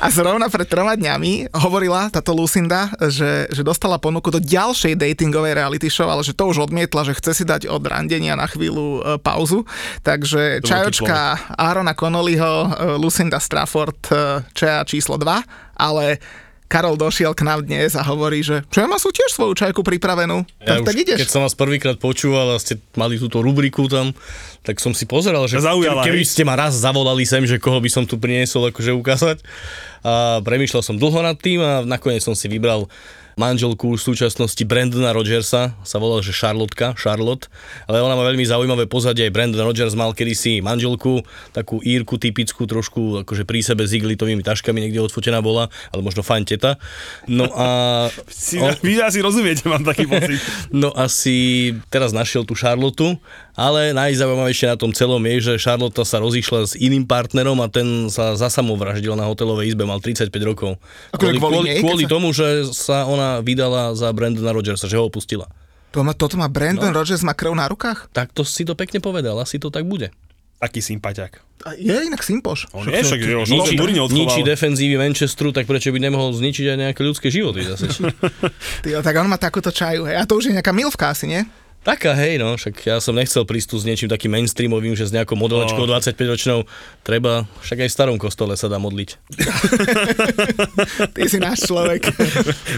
A zrovna pred 3 dňami hovorila táto Lucinda, že dostala ponuku do ďalšej datingovej reality show, ale že to už odmietla, že chce si dať od randenia na chvíľu pauzu. Takže čajočka Aarona Connollyho, Lucinda Strafford, čaja číslo 2, ale... Karol došiel k nám dnes a hovorí, že ja mám sú tiež svoju čajku pripravenú. Ja tak ideš. Keď som vás prvýkrát počúval a ste mali túto rubriku tam, tak som si pozeral, že keby ste ma raz zavolali sem, že koho by som tu priniesol akože ukázať. A premýšľal som dlho nad tým a nakoniec som si vybral manželku v súčasnosti Brendana Rodgersa, sa volala, že Charlotte, ale ona má veľmi zaujímavé pozadie. Brendan Rodgers mal kedysi manželku, takú Írku typickú, trošku akože pri sebe s iglitovými taškami niekde odfotená bola, ale možno fajn teta. No a... Vy asi rozumiete, mám taký pocit. No asi teraz našiel tú Charlotte, ale najzaujímavejšie na tom celom je, že Charlotte sa rozišla s iným partnerom a ten sa zasamovraždil na hotelovej izbe, mal 35 rokov. Kvôli tomu, že sa ona vydala za Brendana Rodgersa, že ho opustila. Toto má Brendan Rodgers, má krv na rukách? Tak to si to pekne povedal, asi to tak bude. Taký sympaťák. Je inak sympoš. Ničí defenzívy Manchesteru, tak prečo by nemohol zničiť aj nejaké ľudské životy zase. Ty, tak on má takúto čaju, hej. A to už je nejaká milvka asi, nie? Taká, hej, no, však ja som nechcel prísť tu s niečím takým mainstreamovým, že s nejakou modelačkou 25-ročnou treba, však aj v starom kostole sa dá modliť. Ty si náš človek.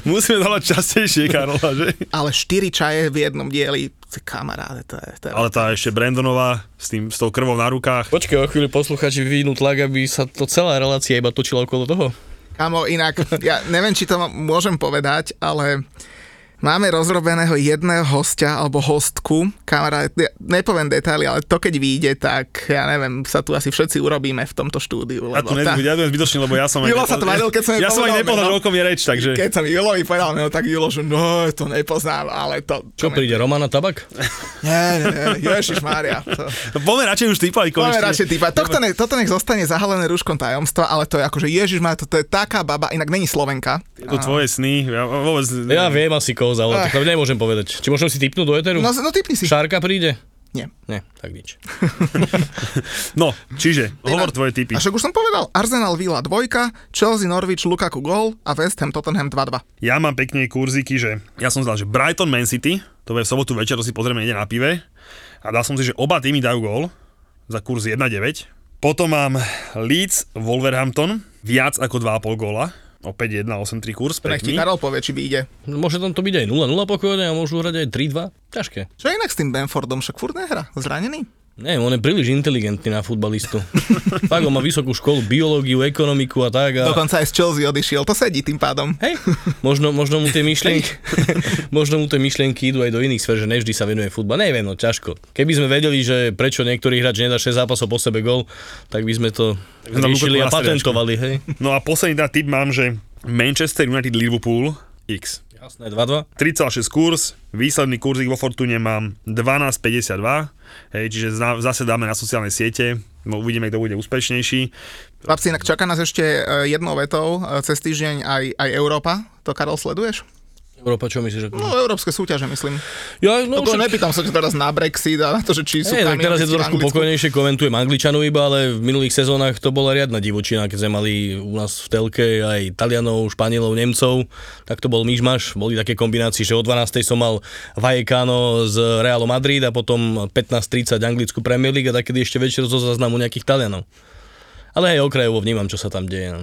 Musíme dávať častejšie, Karola, že? Ale 4 čaje v jednom dieli, kamaráde, to je... Ale tá ešte Brandonová, s tou krvou na rukách. Počkej, o chvíľu posluchači vyvinú tlak, aby sa to celá relácia iba točila okolo toho. Kámo, inak, ja neviem, či to môžem povedať, ale... Máme rozrobeného jedného hostia alebo hostku, kamarát, ja nepoviem detaily, ale to keď vyjde, tak ja neviem, sa tu asi všetci urobíme v tomto štúdiu. A tu nebudem zbytočný, lebo ja som... Julo sa tváril, keď som mi povedal... Ja som aj nepoznal, o kom je reč, takže... Keď som Julovi povedal, tak Julo, že no, to nepoznám, ale to... Čo príde, Romana Tabak? Nie, Ježišmária. Poďme radšej už týpať. Toto nech zostane zahalené rúškom tajomstva, ale to je akože Ježišmária, to je taká baba, inak není Slovenka. To tvoje sny, ja viem asi zavolať, tak nemôžem povedať. Či môžem si tipnúť do eteru? No tipni si. Šárka príde? Nie. Nie, tak nič. No, čiže, hovor tvoje tipy. A však už som povedal, Arsenal Villa 2, Chelsea Norwich Lukaku gól a West Ham Tottenham 2-2. Ja mám pekne kurziky, že ja som zdal, že Brighton Man City, to bude v sobotu večer, to si pozrieme niekde na pive a dal som si, že oba týmy dajú gól za kurz 1,9. Potom mám Leeds Wolverhampton, viac ako 2,5 góla. Opäť 1,83 kurz. Nech ti Karol povie, či vyjde. Môže tam to byť aj 0,0 pokojne a môžu hrať aj 3,2. Ťažké. Čo inak s tým Bamfordom? Však furt nehra. Zranený? Nie, on je príliš inteligentný na futbalistu. Tak, on má vysokú školu, biológiu, ekonomiku a tak. A... Dokonca aj z Chelsea odišiel, to sedí tým pádom. Hej, možno mu tie myšlienky idú aj do iných sfér, že nevždy sa venuje futbal. Neviem, no ťažko. Keby sme vedeli, že prečo niektorý hráč nedá 6 zápasov po sebe gól, tak by sme to riešili a patentovali. Hej. No a posledný tip mám, že Manchester United Liverpool X. Jasné, 2-2. 3,6 kurz, výsledný kurzík vo Fortune mám 12,52, hej, čiže zase dáme na sociálne siete, uvidíme, kto bude úspešnejší. Chlapci, inak čaká nás ešte jednou vetou cez týždeň aj Európa, to Karol sleduješ? Európa, čo myslíš? No, európske súťaže, myslím. Ja, no, to nepýtam sa teraz na Brexit a na to, že či sú kamiony. Teraz je to trošku pokojnejšie, komentujem Angličanov iba, ale v minulých sezónach to bola riadna divočina, keď sme mali u nás v telke aj Talianov, Španielov, Nemcov, tak to bol myšmaš. Boli také kombinácie, že o 12:00 som mal Vallecano z Realu Madrid a potom 15:30 anglickú Premier League a takedy ešte večer zo záznamu nejakých Talianov. Ale aj okrajovo vnímam, čo sa tam deje. No.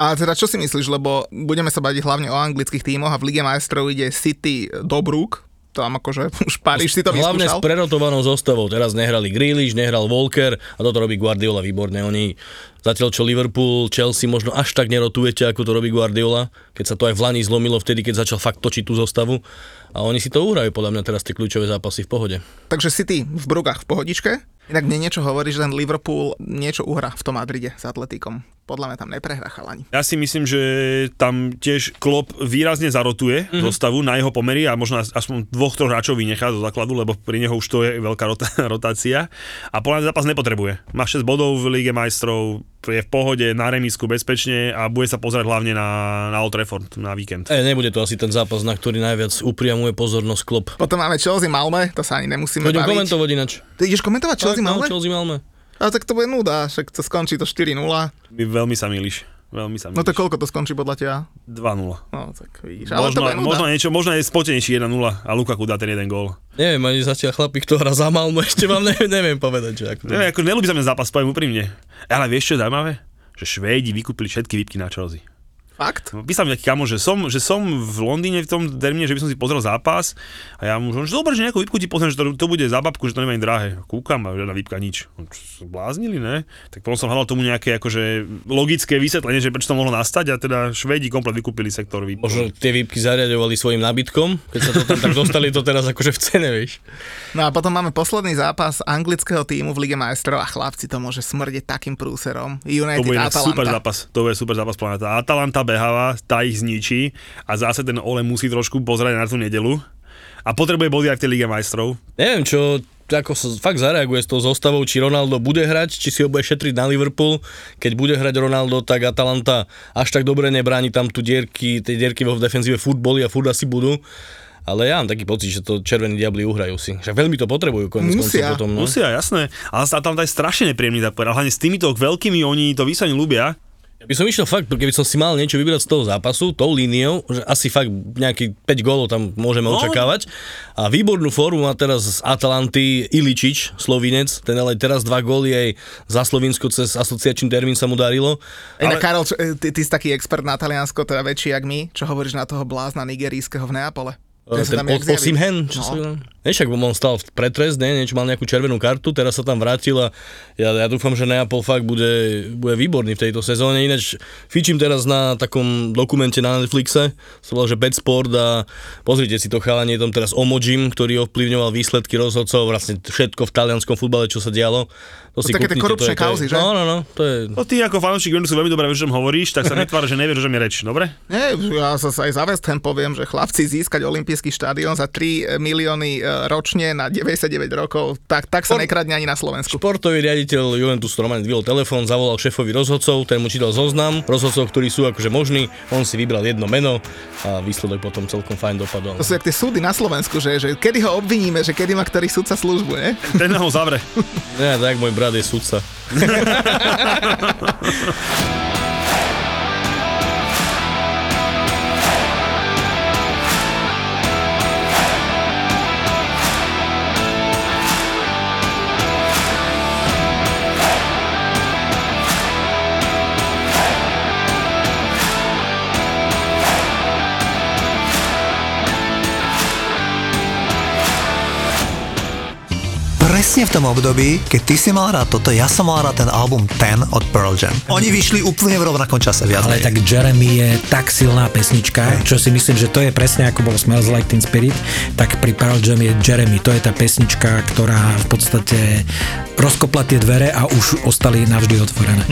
A teda čo si myslíš, lebo budeme sa baviť hlavne o anglických tímoch a v Lige majstrov ide City do Brúk tam akože už Paríž si to vyskúšal. Hlavne s prerotovanou zostavou. Teraz nehrali Grealish, nehral Walker a toto robí Guardiola výborné. Oni zatiaľ čo Liverpool, Chelsea možno až tak nerotujete, ako to robí Guardiola, keď sa to aj v Lani zlomilo vtedy, keď začal fakt točiť tú zostavu. A oni si to uhrajú podľa mňa teraz tie kľúčové zápasy v pohode. Takže City v Brugách v pohodičke? Inak mne niečo hovorí, že ten Liverpool niečo uhra v tom Madride s Atletíkom. Podľa mňa tam neprehrá chalani. Ja si myslím, že tam tiež Klopp výrazne zarotuje zostavu na jeho pomery a možno aspoň dvoch, troch hráčov vynechá do základu, lebo pri neho už to je veľká rotácia. A podľa mňa zápas nepotrebuje. Má 6 bodov v Líge majstrov, je v pohode, na remísku bezpečne a bude sa pozerať hlavne na Old Trafford na víkend. Nebude to asi ten zápas, na ktorý najviac upriamuje pozornosť Klopp. Potom máme Chelsea Malmö, to sa ani nemusíme baviť. Budem komentovať inač. Ty ideš komentovať Chelsea Malmö? Ale tak to bude nuda, však to skončí to 4-0. Veľmi sa milíš. No to koľko to skončí podľa teba? 2-0. No tak vidíš, ale to bude nuda. Možno je spotenejší 1-0 a Lukaku dá ten jeden gól. Neviem, ani zatiaľ chlapík, kto hrá za Malmö, ešte vám neviem povedať. Že ako... Neviem, ako nelúbi sa mňa zápas, poviem úprimne. Ale vieš čo je zaujímavé? Že Švédi vykúpili všetky výpky na Chelsea. Fakt? Písal mi taký kamo, že som v Londýne v tom termíne, že by som si pozrel zápas a ja mu že dobre, že nejakú výpku ti pozriem, že to bude za babku, že to nemá ani drahé. Kúkam a žiadna výpka nič. Bláznili, ne? Tak potom som hľadal tomu nejaké akože logické vysvetlenie, že prečo to mohlo nastať a teda Švédi komplet vykúpili sektor výpky. Možno tie výpky zariadovali svojim nábytkom, keď sa to tam tak dostali to teraz akože v cene, vieš. No a potom máme posledný zápas anglického tímu v Lige majstrov a chlapci to môže smrdieť takým prúserom. United Atalanta. To je super zápas planéta. Atalanta beháva, tá ich zničí a zase ten Ole musí trošku pozerať na tú nedeľu a potrebuje body aj v tej Lige majstrov. Neviem čo, ako sa fakt zareaguje s tou zostavou, či Ronaldo bude hrať, či si ho bude šetriť na Liverpool. Keď bude hrať Ronaldo, tak Atalanta až tak dobre nebráni tam tie dierky vo defenzíve futboli a furt asi budú. Ale ja mám taký pocit, že to červení diabli uhrajú si. Však veľmi to potrebujú. Musia, jasné. Ale Atalanta je strašne nepríjemný zápas. Hlavne s týmito veľkými oni to výsane ľúbia. By som išiel fakt, keby som si mal niečo vybrať z toho zápasu, tou líniou, že asi fakt nejaký 5 gólov tam môžeme očakávať. A výbornú formu má teraz z Atalanty Iličič, Slovinec, ten ale teraz 2 góly aj za Slovinsko cez asociačný termín sa mu darilo. Ale Karol, ty si taký expert na Taliansko, teda väčší jak my, čo hovoríš na toho blázna nigerijského v Neapole? Ten Osimhen, čo sa tam... Však on stal v pretrest, niečo mal nejakú červenú kartu, teraz sa tam vrátil a ja dúfam, že Neapol fakt bude výborný v tejto sezóne. Ináč fičím teraz na takom dokumente na Netflixe, to bol, že Bet Sport a pozrite si to chalanie, je tam teraz Omojim, ktorý ovplyvňoval výsledky rozhodcov, vlastne všetko v talianskom futbale, čo sa dialo. To si také tie korupčné kauzy, že? No, to je... No ty ako fanúšik Juventusu veľmi dobre vieš, že hovoríš, tak sa netvár, že nevieš, že mi reč, dobre? Nie, ja sa aj za West Ham poviem, že chlapci získať olympijský štádion za 3 milióny ročne na 99 rokov, tak sa nekradne ani na Slovensku. Športový riaditeľ Juventus Roman vyvolal telefón, zavolal šéfovi rozhodcov, ten mu čítal zoznam rozhodcov, ktorí sú akože možní, on si vybral jedno meno a výsledok potom celkom fajn dopadol. To sú jak tie súdy na Slovensku, že kedy ho obviníme, že kedy má ktorý sudca službu, ne? Ten ho zavre. Ne, tak môj brat je sudca. Presne v tom období, keď ty si mal rád toto, ja som mal rád ten album Ten od Pearl Jam. Oni vyšli úplne v rovnakom čase viac. Ale tak Jeremy je tak silná pesnička, čo si myslím, že to je presne ako bol Smells Like Teen Spirit, tak pri Pearl Jam je Jeremy, to je tá pesnička, ktorá v podstate rozkopla tie dvere a už ostali navždy otvorené.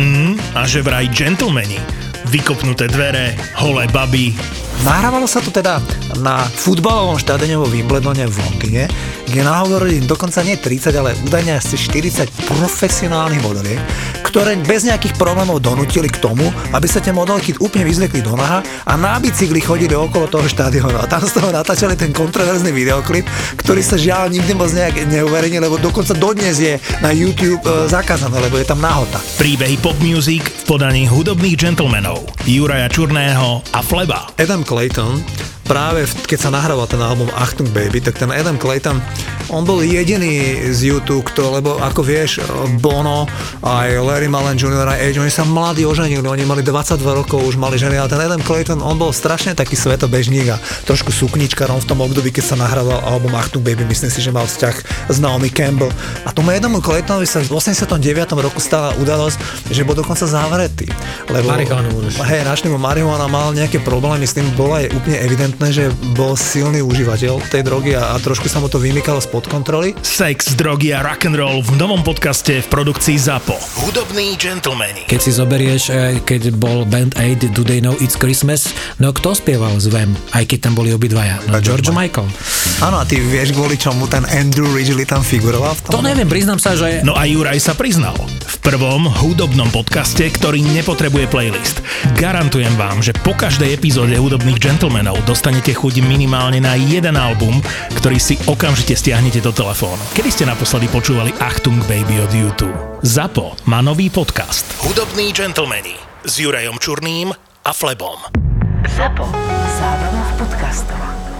A že vraj gentlemani, vykopnuté dvere, holé baby. Nahrávalo sa to teda na futbalovom štádione vo Wimbledone v Londýne, kde nahovorili dokonca nie 30, ale údajne asi 40 profesionálnych modeliek, ktoré bez nejakých problémov donútili k tomu, aby sa tie modelky úplne vyzliekli do naha a na bicykli chodili okolo toho štádiona. A tam z toho natáčali ten kontroverzný videoklip, ktorý sa žiaľ nikdy moc nejak neuverejnil, lebo dokonca dodnes je na YouTube zakázané, lebo je tam nahota. Príbehy pop music v podaní hudobných gentlemanov Juraja Čurného a Fleba. Adam Clayton, práve keď sa nahrával ten album Achtung Baby, tak ten Adam Clayton on bol jediný z YouTube, lebo ako vieš, Bono aj Larry Mullen Jr. aj Age, oni sa mladí oženili, oni mali 22 rokov, už mali ženy, ale ten Adam Clayton, on bol strašne taký svetobežník a trošku sukničkarom v tom období, keď sa nahrával album Achtung Baby, myslím si, že mal vzťah s Naomi Campbell. A tomu Adamu Claytonovi sa v 89. roku stala udalosť, že bol dokonca zavretý, lebo našli mu marihuana, mal nejaké problémy s tým, bolo aj úplne evidentné, že bol silný užívateľ tej drogy a trošku sa mu to vymykalo spod kontroly. Sex, drogy a rock'n'roll v novom podcaste v produkcii ZAPO. Hudobný gentlemani. Keď si zoberieš, keď bol Band Aid, Do They Know It's Christmas, no kto spieval s Wham, aj keď tam boli obidvaja? No, George Michael. Áno, a ty vieš, kvôli čomu ten Andrew Ridgeley tam figuroval? To neviem, priznám sa, že... No a Juraj sa priznal. V prvom hudobnom podcaste, ktorý nepotrebuje playlist. Garantujem vám, že po každej epizóde hudobných gentlemanov dostanete chuť minimálne na jeden album, ktorý si okamžite stiahnete do telefónu. Kedy ste naposledy počúvali Achtung Baby od YouTube? ZAPO má nový podcast. Hudobní gentlemani s Jurajom Čurným a Flebom. ZAPO. Zábrná v podcastovách.